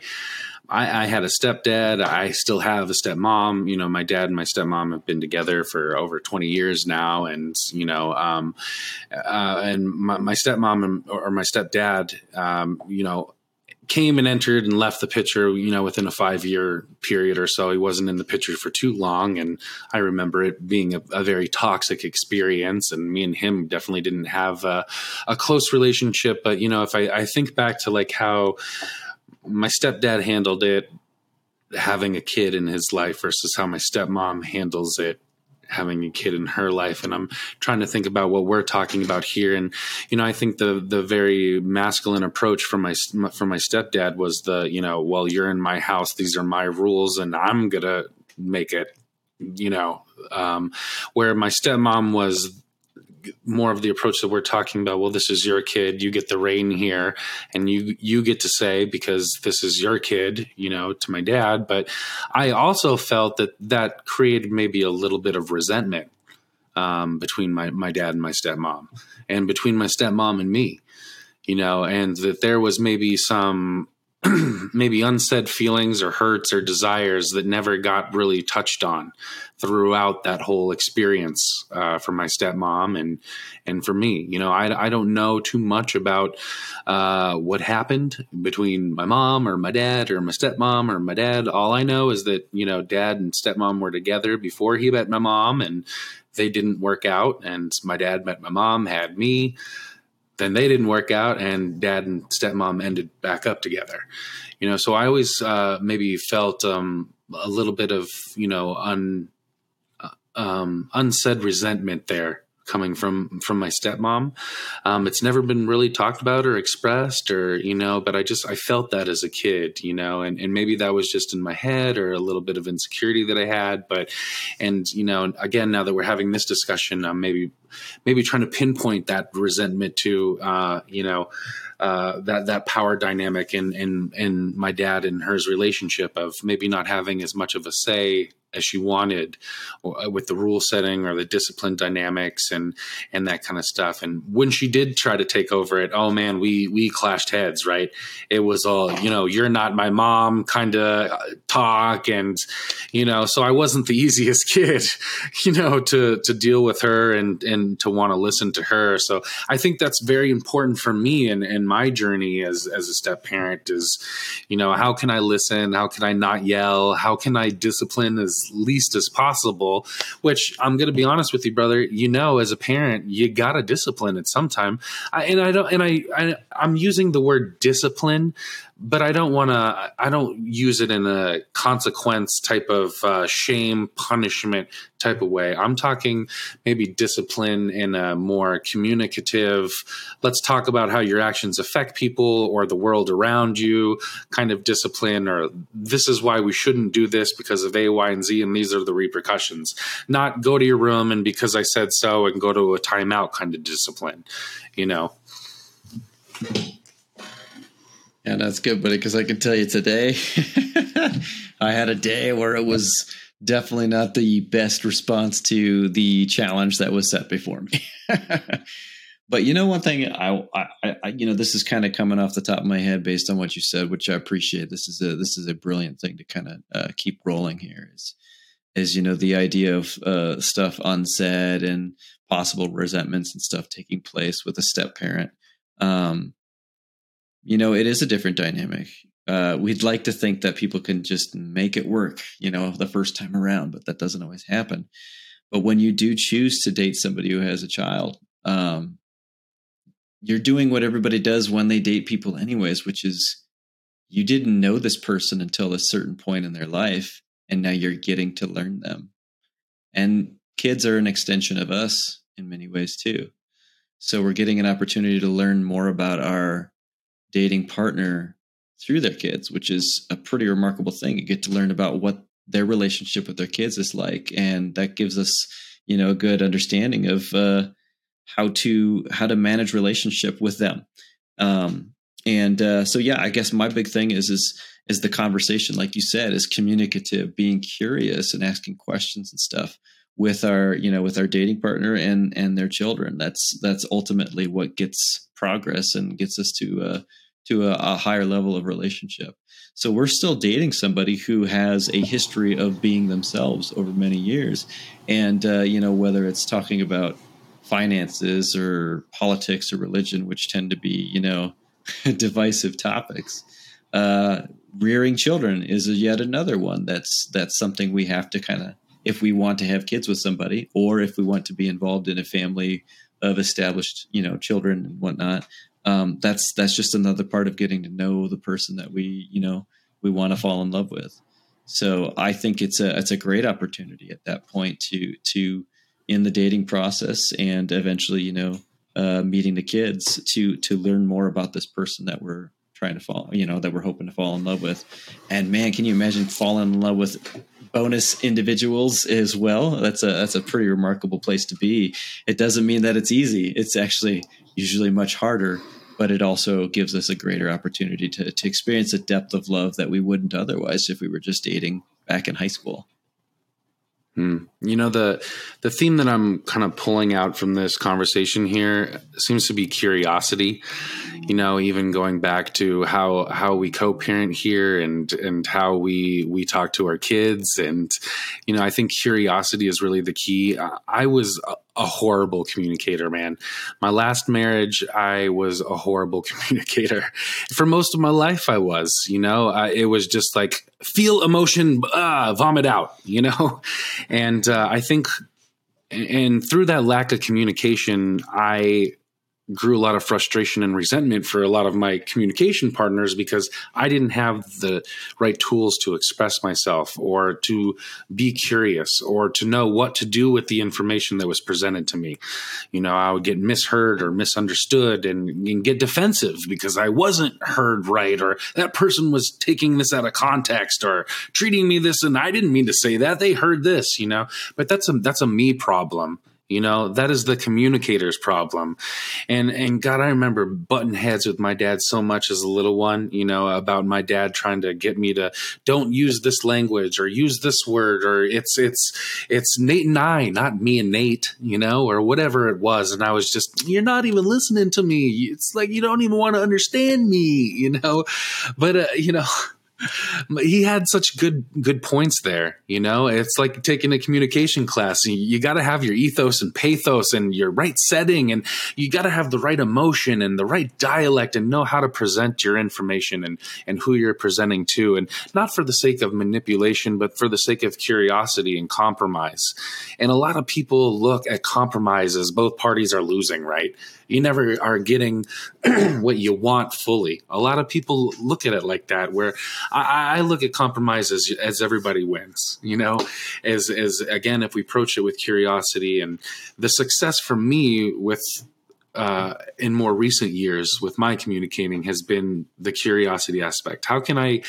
I had a stepdad. I still have a stepmom. You know, my dad and my stepmom have been together for over 20 years now. And, you know, and my stepmom or my stepdad, you know, came and entered and left the picture, you know, within a 5-year period or so. He wasn't in the picture for too long. And I remember it being a very toxic experience. And me and him definitely didn't have a close relationship. But, you know, if I think back to like how my stepdad handled it, having a kid in his life versus how my stepmom handles it, having a kid in her life. And I'm trying to think about what we're talking about here. And, you know, I think the very masculine approach from my stepdad was well, you're in my house, these are my rules, and I'm going to make it, where my stepmom was more of the approach that we're talking about. Well, this is your kid. You get the reign here, and you get to say, because this is your kid, to my dad. But I also felt that created maybe a little bit of resentment between my dad and my stepmom, and between my stepmom and me, and that there was maybe some maybe unsaid feelings or hurts or desires that never got really touched on throughout that whole experience for my stepmom and for me. I don't know too much about what happened between my mom or my dad or my stepmom or my dad. All I know is that, dad and stepmom were together before he met my mom, and they didn't work out. And my dad met my mom, had me. Then they didn't work out, and dad and stepmom ended back up together. So I always maybe felt a little bit of, unsaid resentment there coming from my stepmom. It's never been really talked about or expressed or, but I felt that as a kid, and maybe that was just in my head or a little bit of insecurity that I had. But again, now that we're having this discussion, I'm maybe trying to pinpoint that resentment to, that power dynamic in my dad and hers relationship of maybe not having as much of a say as she wanted, or with the rule setting or the discipline dynamics and that kind of stuff. And when she did try to take over it, oh man, we clashed heads, right? It was all, you're not my mom kind of talk. And, so I wasn't the easiest kid, to deal with her and to want to listen to her. So I think that's very important for me and my journey as a step parent is, how can I listen? How can I not yell? How can I discipline as least as possible, which I'm going to be honest with you, brother, as a parent, you got to discipline it sometime. I'm using the word discipline, but I don't use it in a consequence type of shame, punishment type of way. I'm talking maybe discipline in a more communicative, let's talk about how your actions affect people or the world around you kind of discipline, or this is why we shouldn't do this because of A, Y, and Z, and these are the repercussions. Not go to your room and because I said so and go to a timeout kind of discipline, Yeah, that's good, buddy, because I can tell you today, I had a day where it was definitely not the best response to the challenge that was set before me. But one thing, I this is kind of coming off the top of my head based on what you said, which I appreciate. This is a brilliant thing to kind of keep rolling here is the idea of stuff unsaid and possible resentments and stuff taking place with a step parent. It is a different dynamic. We'd like to think that people can just make it work, the first time around, but that doesn't always happen. But when you do choose to date somebody who has a child, you're doing what everybody does when they date people anyways, which is you didn't know this person until a certain point in their life, and now you're getting to learn them. And kids are an extension of us in many ways too. So we're getting an opportunity to learn more about our dating partner through their kids, which is a pretty remarkable thing. You get to learn about what their relationship with their kids is like. And that gives us, a good understanding of how to manage relationship with them. I guess my big thing is the conversation, like you said, is communicative, being curious and asking questions and stuff with our, with our dating partner and their children. That's ultimately what gets progress and gets us to a higher level of relationship. So we're still dating somebody who has a history of being themselves over many years. And, whether it's talking about finances or politics or religion, which tend to be, divisive topics, rearing children is yet another one. That's something we have to kind of, if we want to have kids with somebody, or if we want to be involved in a family of established, children and whatnot. That's just another part of getting to know the person that we want to fall in love with. So I think it's a great opportunity at that point to in the dating process and eventually, meeting the kids to learn more about this person that we're trying to fall, that we're hoping to fall in love with. And man, can you imagine falling in love with bonus individuals as well? That's a pretty remarkable place to be. It doesn't mean that it's easy. It's actually usually much harder, but it also gives us a greater opportunity to experience a depth of love that we wouldn't otherwise if we were just dating back in high school. The theme that I'm kind of pulling out from this conversation here seems to be curiosity, even going back to how we co-parent here and how we talk to our kids. And, I think curiosity is really the key. I was a horrible communicator, man. My last marriage, I was a horrible communicator. For most of my life, I was, it was just like feel emotion, vomit out, And I think, and through that lack of communication, I grew a lot of frustration and resentment for a lot of my communication partners because I didn't have the right tools to express myself or to be curious or to know what to do with the information that was presented to me. I would get misheard or misunderstood and get defensive because I wasn't heard right, or that person was taking this out of context or treating me this and I didn't mean to say that. They heard this, but that's a me problem. That is the communicator's problem. And God, I remember butting heads with my dad so much as a little one, about my dad trying to get me to don't use this language or use this word, or it's Nate and I, not me and Nate, or whatever it was. And I was just, you're not even listening to me. It's like, you don't even want to understand me, but, he had such good points there. It's like taking a communication class. You got to have your ethos and pathos and your right setting, and you got to have the right emotion and the right dialect and know how to present your information and who you're presenting to. And not for the sake of manipulation, but for the sake of curiosity and compromise. And a lot of people look at compromise as both parties are losing, right? You never are getting what you want fully. A lot of people look at it like that, where I look at compromise as everybody wins, as again, if we approach it with curiosity. And the success for me with in more recent years with my communicating has been the curiosity aspect. How can I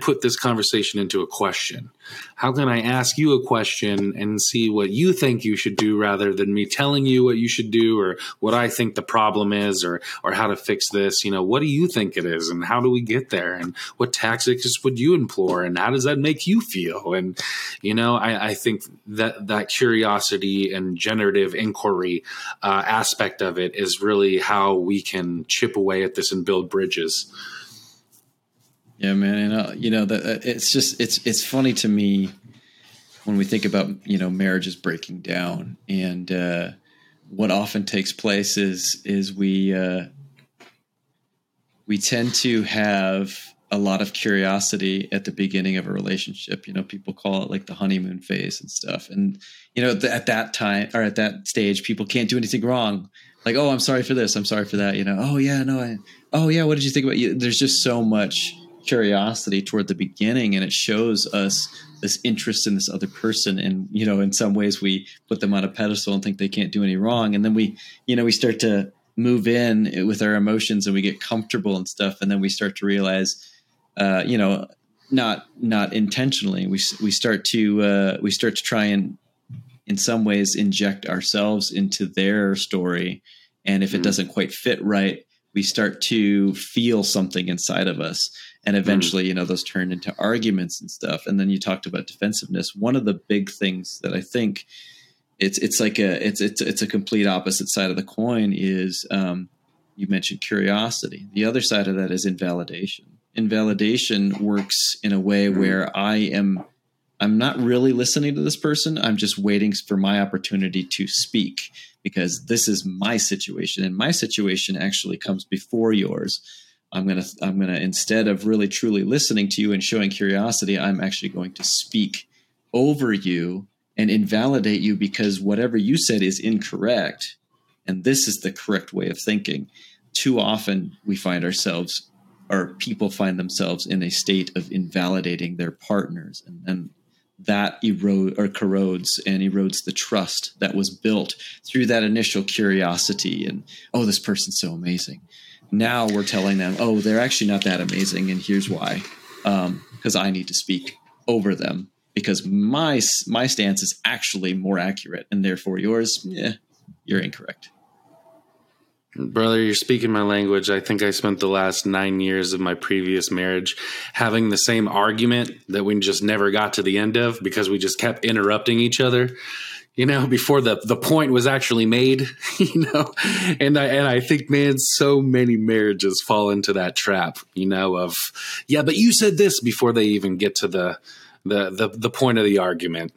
put this conversation into a question? How can I ask you a question and see what you think you should do rather than me telling you what you should do or what I think the problem is or how to fix this? What do you think it is and how do we get there? And what tactics would you employ and how does that make you feel? And, I think that curiosity and generative inquiry aspect of it is really how we can chip away at this and build bridges. Yeah, man. And, it's funny to me when we think about, marriages breaking down, and what often takes place is we tend to have a lot of curiosity at the beginning of a relationship. People call it like the honeymoon phase and stuff. And, at that time or at that stage, people can't do anything wrong. Like, oh, I'm sorry for this. I'm sorry for that. Oh yeah, no. Oh yeah. What did you think about you? There's just so much curiosity toward the beginning, and it shows us this interest in this other person. And in some ways we put them on a pedestal and think they can't do any wrong, and then we we start to move in with our emotions and we get comfortable and stuff, and then we start to realize not intentionally we start to try and in some ways inject ourselves into their story, and if it doesn't quite fit right, we start to feel something inside of us. And eventually, those turn into arguments and stuff. And then you talked about defensiveness. One of the big things that I think it's a complete opposite side of the coin is, you mentioned curiosity. The other side of that is invalidation. Invalidation works in a way where I'm not really listening to this person. I'm just waiting for my opportunity to speak, because this is my situation, and my situation actually comes before yours. I'm going to, instead of really truly listening to you and showing curiosity, I'm actually going to speak over you and invalidate you, because whatever you said is incorrect, and this is the correct way of thinking. Too often we find ourselves or people find themselves in a state of invalidating their partners. And that corrodes the trust that was built through that initial curiosity and, oh, this person's so amazing. Now we're telling them, oh, they're actually not that amazing, and here's why. Because I need to speak over them, because my stance is actually more accurate, and therefore yours, you're incorrect. Brother, you're speaking my language. I think I spent the last 9 years of my previous marriage having the same argument that we just never got to the end of because we just kept interrupting each other, before the point was actually made, and I think, man, so many marriages fall into that trap, of, yeah, but you said this before they even get to the point of the argument.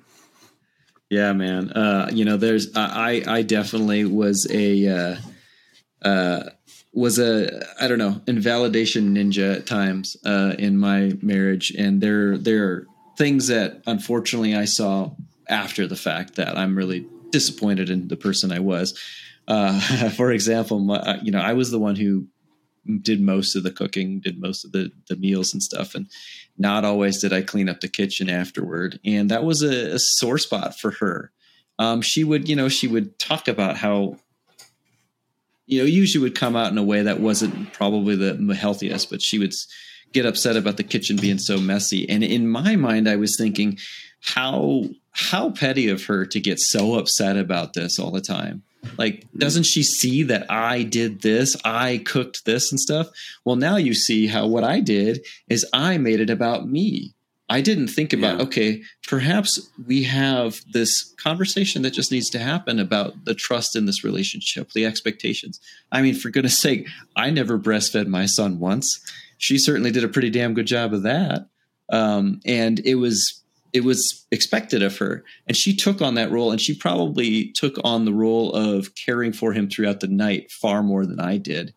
Yeah, man. I definitely was a I don't know, invalidation ninja at times in my marriage. And there are things that unfortunately I saw after the fact that I'm really disappointed in the person I was. For example, I was the one who did most of the cooking, did most of the meals and stuff. And not always did I clean up the kitchen afterward. And that was a sore spot for her. She would talk about how, usually would come out in a way that wasn't probably the healthiest, but she would get upset about the kitchen being so messy. And in my mind, I was thinking how petty of her to get so upset about this all the time. Like, doesn't she see that I did this? I cooked this and stuff. Well, now you see how what I did is I made it about me. I didn't think about, okay, perhaps we have this conversation that just needs to happen about the trust in this relationship, the expectations. I mean, for goodness sake, I never breastfed my son once. She certainly did a pretty damn good job of that. And it was expected of her. And she took on that role, and she probably took on the role of caring for him throughout the night far more than I did.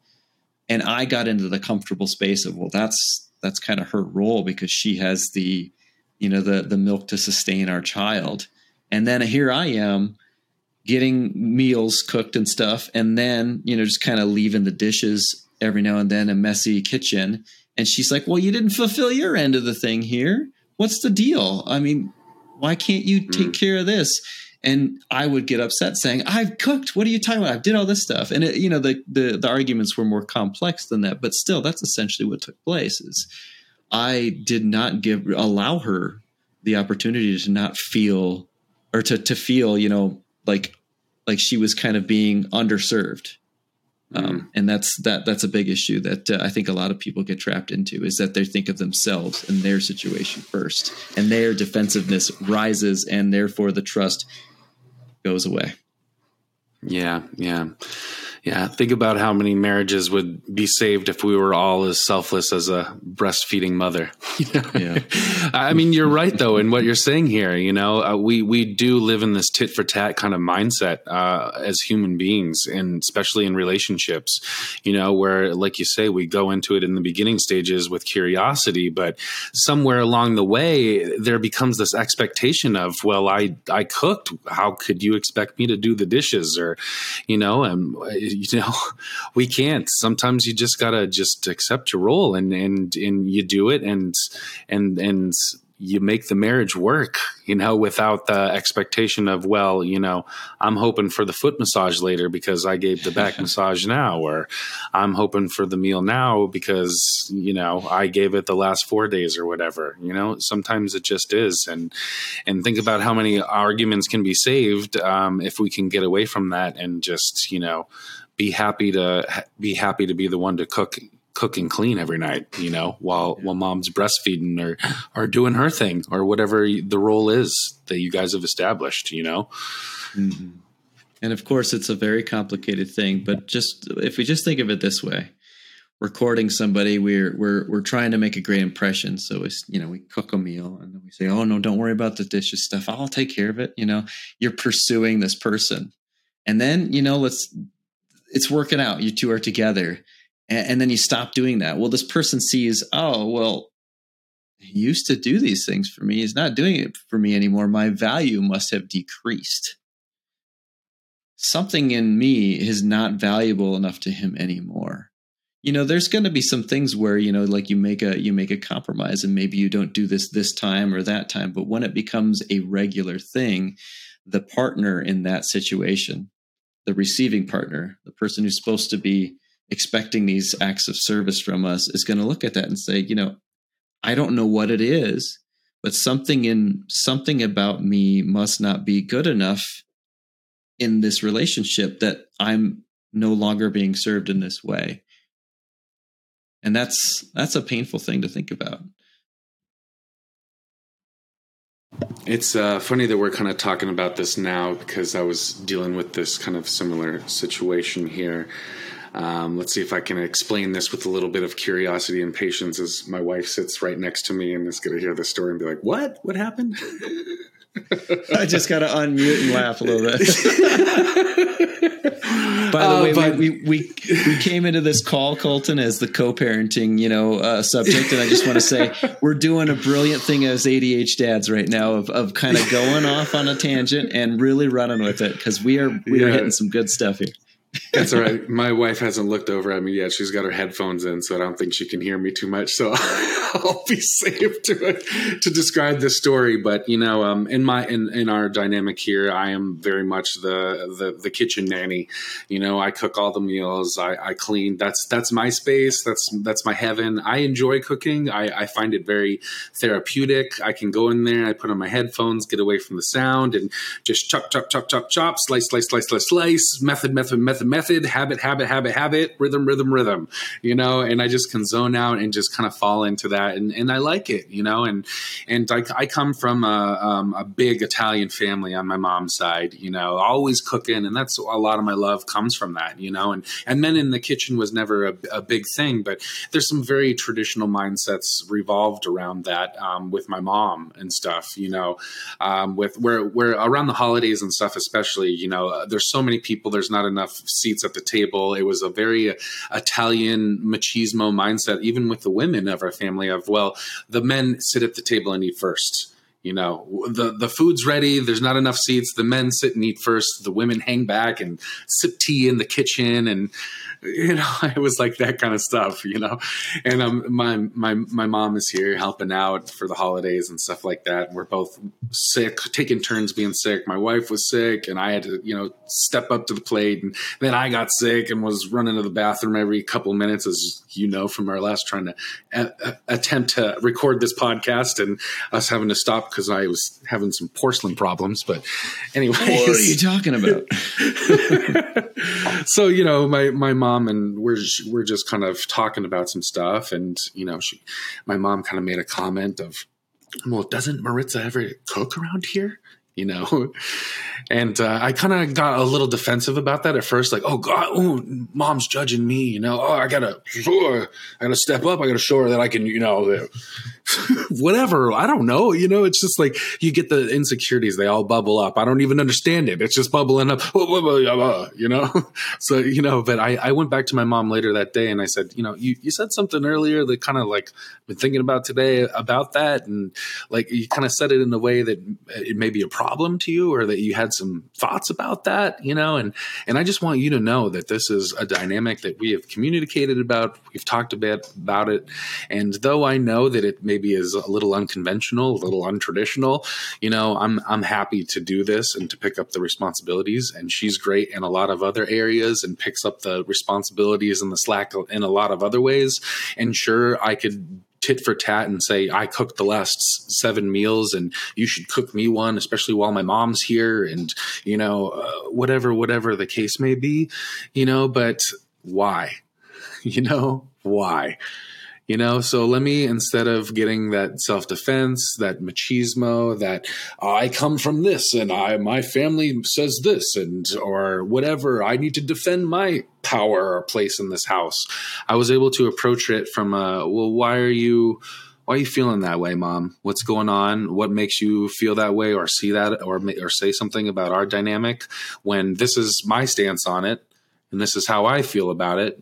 And I got into the comfortable space of, well, that's kind of her role because she has the milk to sustain our child. And then here I am getting meals cooked and stuff. And then, just kind of leaving the dishes every now and then, a messy kitchen. And she's like, well, you didn't fulfill your end of the thing here. What's the deal? I mean, why can't you take care of this? And I would get upset saying, I've cooked. What are you talking about? I did all this stuff. And it, the arguments were more complex than that. But still, that's essentially what took place is I did not allow her the opportunity to not feel or to feel, like she was kind of being underserved. And that's a big issue that I think a lot of people get trapped into is that they think of themselves and their situation first, and their defensiveness rises, and therefore the trust goes away. Yeah. Think about how many marriages would be saved if we were all as selfless as a breastfeeding mother. Yeah. I mean, you're right, though, in what you're saying here. We do live in this tit for tat kind of mindset as human beings, and especially in relationships, where, like you say, we go into it in the beginning stages with curiosity. But somewhere along the way, there becomes this expectation of, well, I cooked. How could you expect me to do the dishes? Or, we can't. Sometimes you just gotta accept your role and you do it and you make the marriage work, without the expectation of, well, I'm hoping for the foot massage later because I gave the back massage now, or I'm hoping for the meal now because, I gave it the last 4 days or whatever. Sometimes it just is. And think about how many arguments can be saved if we can get away from that and just, be happy to be the one to cook and clean every night, while mom's breastfeeding or doing her thing or whatever the role is that you guys have established, Mm-hmm. And of course it's a very complicated thing, but if we think of it this way, we're courting somebody, we're trying to make a great impression. So it's, we cook a meal and then we say, oh no, don't worry about the dishes stuff. I'll take care of it. You're pursuing this person. And then, it's working out. You two are together. And then you stop doing that. Well, this person sees, oh, well, he used to do these things for me. He's not doing it for me anymore. My value must have decreased. Something in me is not valuable enough to him anymore. you know, there's going to be some things where, you know, like you make a compromise and maybe you don't do this time or that time. But when it becomes a regular thing, the partner in that situation, the receiving partner, the person who's supposed to be expecting these acts of service from us, is going to look at that and say, you know, I don't know what it is, but something about me must not be good enough in this relationship that I'm no longer being served in this way. And that's a painful thing to think about. It's funny that we're kind of talking about this now, because I was dealing with this kind of similar situation here. Let's see if I can explain this with a little bit of curiosity and patience as my wife sits right next to me and is going to hear the story and be like, what? What happened? I just got to unmute and laugh a little bit. By the way, we came into this call, Colton, as the co-parenting, you know, subject. And I just want to say we're doing a brilliant thing as ADHD dads right now of kind of going off on a tangent and really running with it, because we are hitting some good stuff here. That's all right. My wife hasn't looked over at me yet. She's got her headphones in, so I don't think she can hear me too much. So I'll be safe to describe the story. But you know, in our dynamic here, I am very much the kitchen nanny. You know, I cook all the meals. I clean. That's my space. That's my heaven. I enjoy cooking. I find it very therapeutic. I can go in there. I put on my headphones, get away from the sound, and just chop, chop, chop, chop, chop, slice, slice, slice, slice, slice. Method, habit, habit, habit, habit, rhythm, rhythm, rhythm, you know, and I just can zone out and just kind of fall into that. And I like it, you know, and I come from a big Italian family on my mom's side, you know, always cooking. And that's a lot of my love comes from that, you know, and men in the kitchen was never a big thing, but there's some very traditional mindsets revolved around that with my mom and stuff, you know, with where around the holidays and stuff, especially, you know, there's so many people, there's not enough seats at the table. It was a very Italian machismo mindset, even with the women of our family, of, well, the men sit at the table and eat first. You know, the food's ready. There's not enough seats. The men sit and eat first. The women hang back and sip tea in the kitchen. And, you know, it was like that kind of stuff, you know. And my mom is here helping out for the holidays and stuff like that. We're both sick, taking turns being sick. My wife was sick and I had to, you know, step up to the plate. And then I got sick and was running to the bathroom every couple minutes, as you know, from our last trying to attempt to record this podcast and us having to stop because I was having some porcelain problems. But anyway, what are you talking about? So, you know, my mom and we're just kind of talking about some stuff. And, you know, my mom kind of made a comment of, well, doesn't Maritza ever cook around here? You know, and I kind of got a little defensive about that at first, like, oh God, ooh, mom's judging me, you know, oh, I gotta step up, I gotta show her that I can, you know, whatever, I don't know, you know, it's just like you get the insecurities, they all bubble up. I don't even understand it, it's just bubbling up, you know. So, you know, but I went back to my mom later that day and I said, you know, you said something earlier that kind of like I've been thinking about today about that, and like you kind of said it in a way that it may be a problem to you, or that you had some thoughts about that, you know, and I just want you to know that this is a dynamic that we have communicated about. We've talked a bit about it. And though I know that it maybe is a little unconventional, a little untraditional, you know, I'm happy to do this and to pick up the responsibilities. And she's great in a lot of other areas and picks up the responsibilities and the slack in a lot of other ways. And sure, I could tit for tat and say, I cooked the last 7 meals and you should cook me one, especially while my mom's here, and, you know, whatever the case may be, you know, but why? You know, so let me, instead of getting that self-defense, that machismo, that I come from this and my family says this and or whatever, I need to defend my power or place in this house. I was able to approach it from well, why are you feeling that way, Mom? What's going on? What makes you feel that way or see that or say something about our dynamic when this is my stance on it and this is how I feel about it?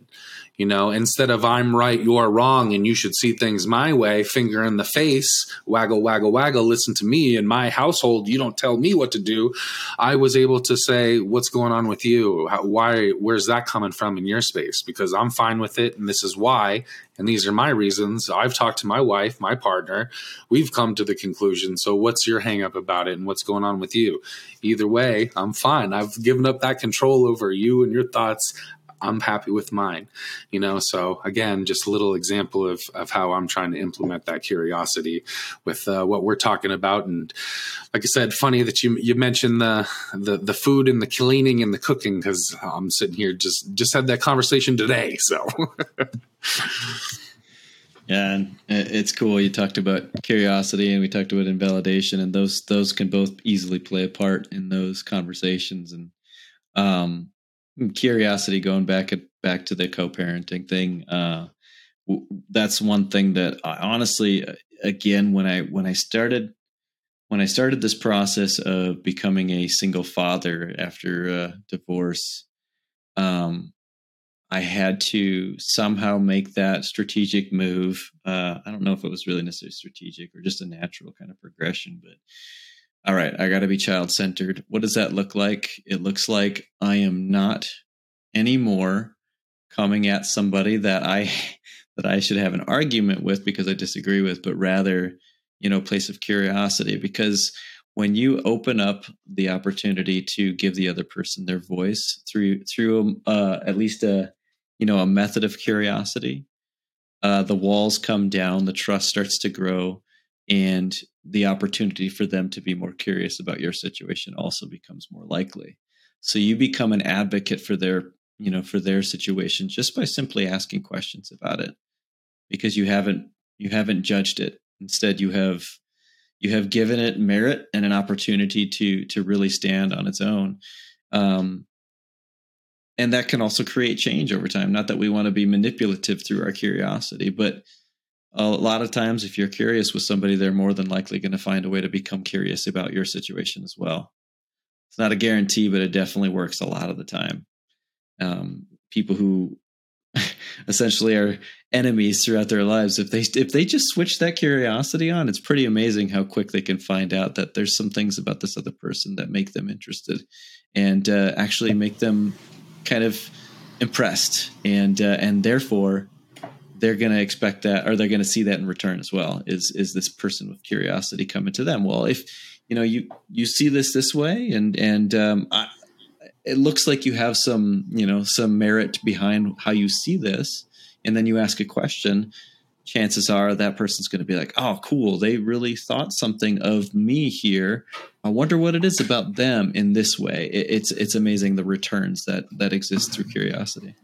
You know, instead of I'm right, you're wrong, and you should see things my way, finger in the face, waggle, waggle, waggle, listen to me. In my household, you don't tell me what to do. I was able to say, what's going on with you? Where's that coming from in your space? Because I'm fine with it, and this is why, and these are my reasons. I've talked to my wife, my partner. We've come to the conclusion. So what's your hang up about it, and what's going on with you? Either way, I'm fine. I've given up that control over you and your thoughts. I'm happy with mine, you know? So again, just a little example of how I'm trying to implement that curiosity with what we're talking about. And like I said, funny that you mentioned the food and the cleaning and the cooking, because I'm sitting here, just had that conversation today. So yeah, and it's cool. You talked about curiosity and we talked about invalidation, and those can both easily play a part in those conversations. And, curiosity, going back to the co-parenting thing, that's one thing that I honestly, again, when I started this process of becoming a single father after a divorce, I had to somehow make that strategic move. I don't know if it was really necessarily strategic or just a natural kind of progression, but all right, I got to be child-centered. What does that look like? It looks like I am not anymore coming at somebody that I should have an argument with because I disagree with, but rather, you know, place of curiosity. Because when you open up the opportunity to give the other person their voice through at least a method of curiosity, the walls come down, the trust starts to grow, and the opportunity for them to be more curious about your situation also becomes more likely. So you become an advocate for their situation just by simply asking questions about it, because you haven't judged it. Instead, you have given it merit and an opportunity to really stand on its own. And that can also create change over time. Not that we want to be manipulative through our curiosity, but a lot of times, if you're curious with somebody, they're more than likely going to find a way to become curious about your situation as well. It's not a guarantee, but it definitely works a lot of the time. People who essentially are enemies throughout their lives, if they just switch that curiosity on, it's pretty amazing how quick they can find out that there's some things about this other person that make them interested and actually make them kind of impressed, and therefore they're going to expect that, or they're going to see that in return as well. Is this person with curiosity coming to them? Well, if you know, you see this way, and it looks like you have some merit behind how you see this, and then you ask a question, chances are that person's going to be like, oh, cool. They really thought something of me here. I wonder what it is about them in this way. It's amazing the returns that exist through curiosity.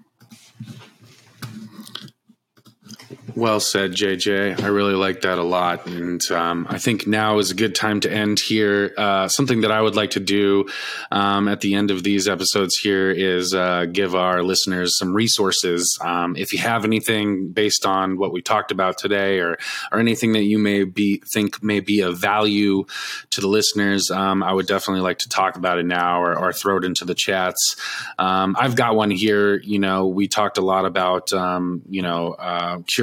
Well said, JJ. I really like that a lot. And I think now is a good time to end here. Something that I would like to do at the end of these episodes here is give our listeners some resources. If you have anything based on what we talked about today, or anything that you think may be of value to the listeners, I would definitely like to talk about it now or throw it into the chats. I've got one here. You know, we talked a lot about,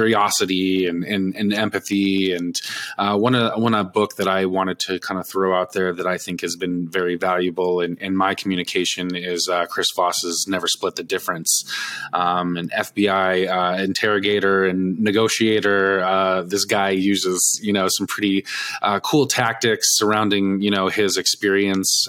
curiosity and empathy, and one book that I wanted to kind of throw out there that I think has been very valuable in my communication is Chris Voss's Never Split the Difference. An FBI interrogator and negotiator. This guy uses some pretty cool tactics surrounding his experience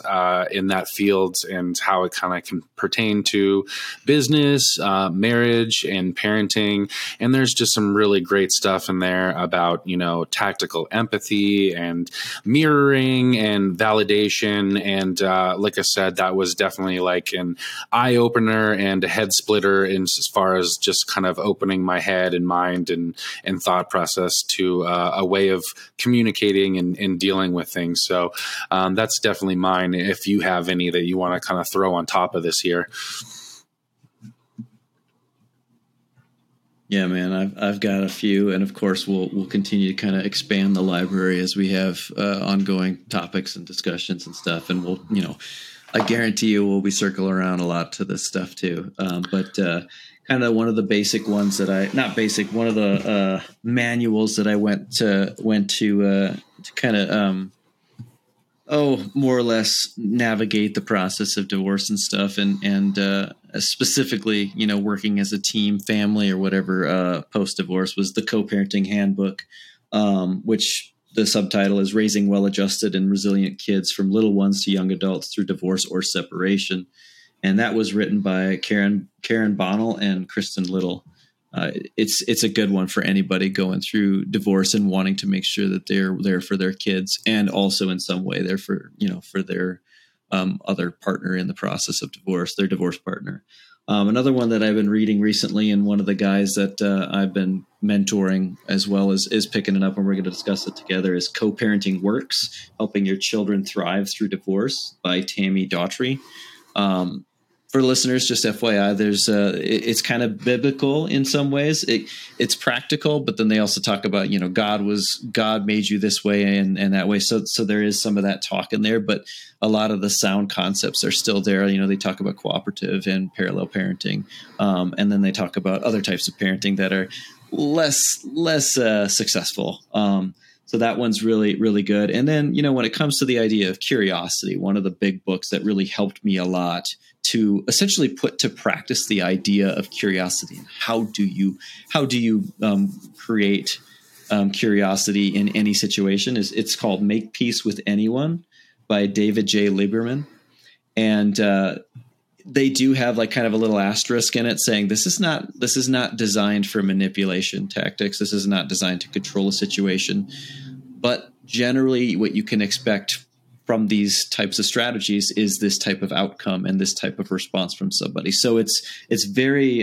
in that field and how it kind of can pertain to business, marriage, and parenting. And there's just some really great stuff in there about, tactical empathy and mirroring and validation. And like I said, that was definitely like an eye opener and a head splitter in as far as just kind of opening my head and mind and thought process to a way of communicating and dealing with things. So that's definitely mine. If you have any that you want to kind of throw on top of this here. Yeah, man, I've got a few, and of course, we'll continue to kind of expand the library as we have ongoing topics and discussions and stuff, and we'll, I guarantee you, we'll be circling around a lot to this stuff too. But kind of one of the basic ones that I, not basic, one of the manuals that I went to kind of, more or less navigate the process of divorce and stuff. And specifically, you know, working as a team, family, or whatever, post-divorce, was The Co-Parenting Handbook, which the subtitle is Raising Well-Adjusted and Resilient Kids from Little Ones to Young Adults Through Divorce or Separation. And that was written by Karen Bonnell and Kristen Little. It's a good one for anybody going through divorce and wanting to make sure that they're there for their kids, and also in some way there for, you know, for their other partner in the process of divorce, their divorce partner. Another one that I've been reading recently, and one of the guys that I've been mentoring as well is picking it up, and we're going to discuss it together, is Co-Parenting Works, Helping Your Children Thrive Through Divorce by Tammy Daughtry. For listeners, just FYI, there's it's kind of biblical in some ways. It's practical, but then they also talk about, you know, God made you this way and that way. So there is some of that talk in there, but a lot of the sound concepts are still there. You know, they talk about cooperative and parallel parenting, and then they talk about other types of parenting that are less successful. So that one's really, really good. And then, you know, when it comes to the idea of curiosity, one of the big books that really helped me a lot to essentially put to practice the idea of curiosity and how do you create curiosity in any situation is, it's called Make Peace with Anyone by David J. Lieberman. And they do have like kind of a little asterisk in it saying, this is not designed for manipulation tactics. This is not designed to control a situation, but generally what you can expect from these types of strategies is this type of outcome and this type of response from somebody. So it's very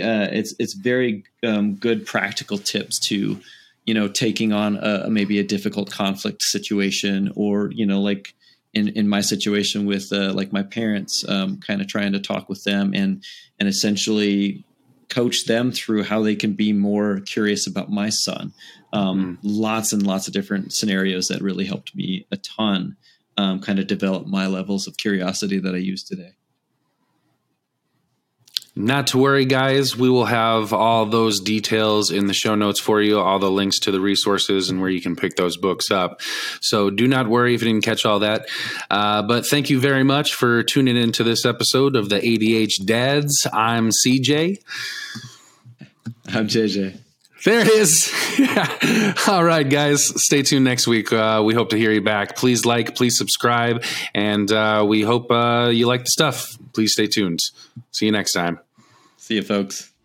good practical tips to, you know, taking on maybe a difficult conflict situation, or, you know, like, in my situation with like my parents, kind of trying to talk with them and essentially coach them through how they can be more curious about my son. Lots and lots of different scenarios that really helped me a ton, kind of develop my levels of curiosity that I use today. Not to worry, guys. We will have all those details in the show notes for you, all the links to the resources and where you can pick those books up. So do not worry if you didn't catch all that. But thank you very much for tuning into this episode of the ADHD Dads. I'm CJ. I'm JJ. There it is. All right, guys. Stay tuned next week. We hope to hear you back. Please like, please subscribe, and we hope you like the stuff. Please stay tuned. See you next time. See you, folks.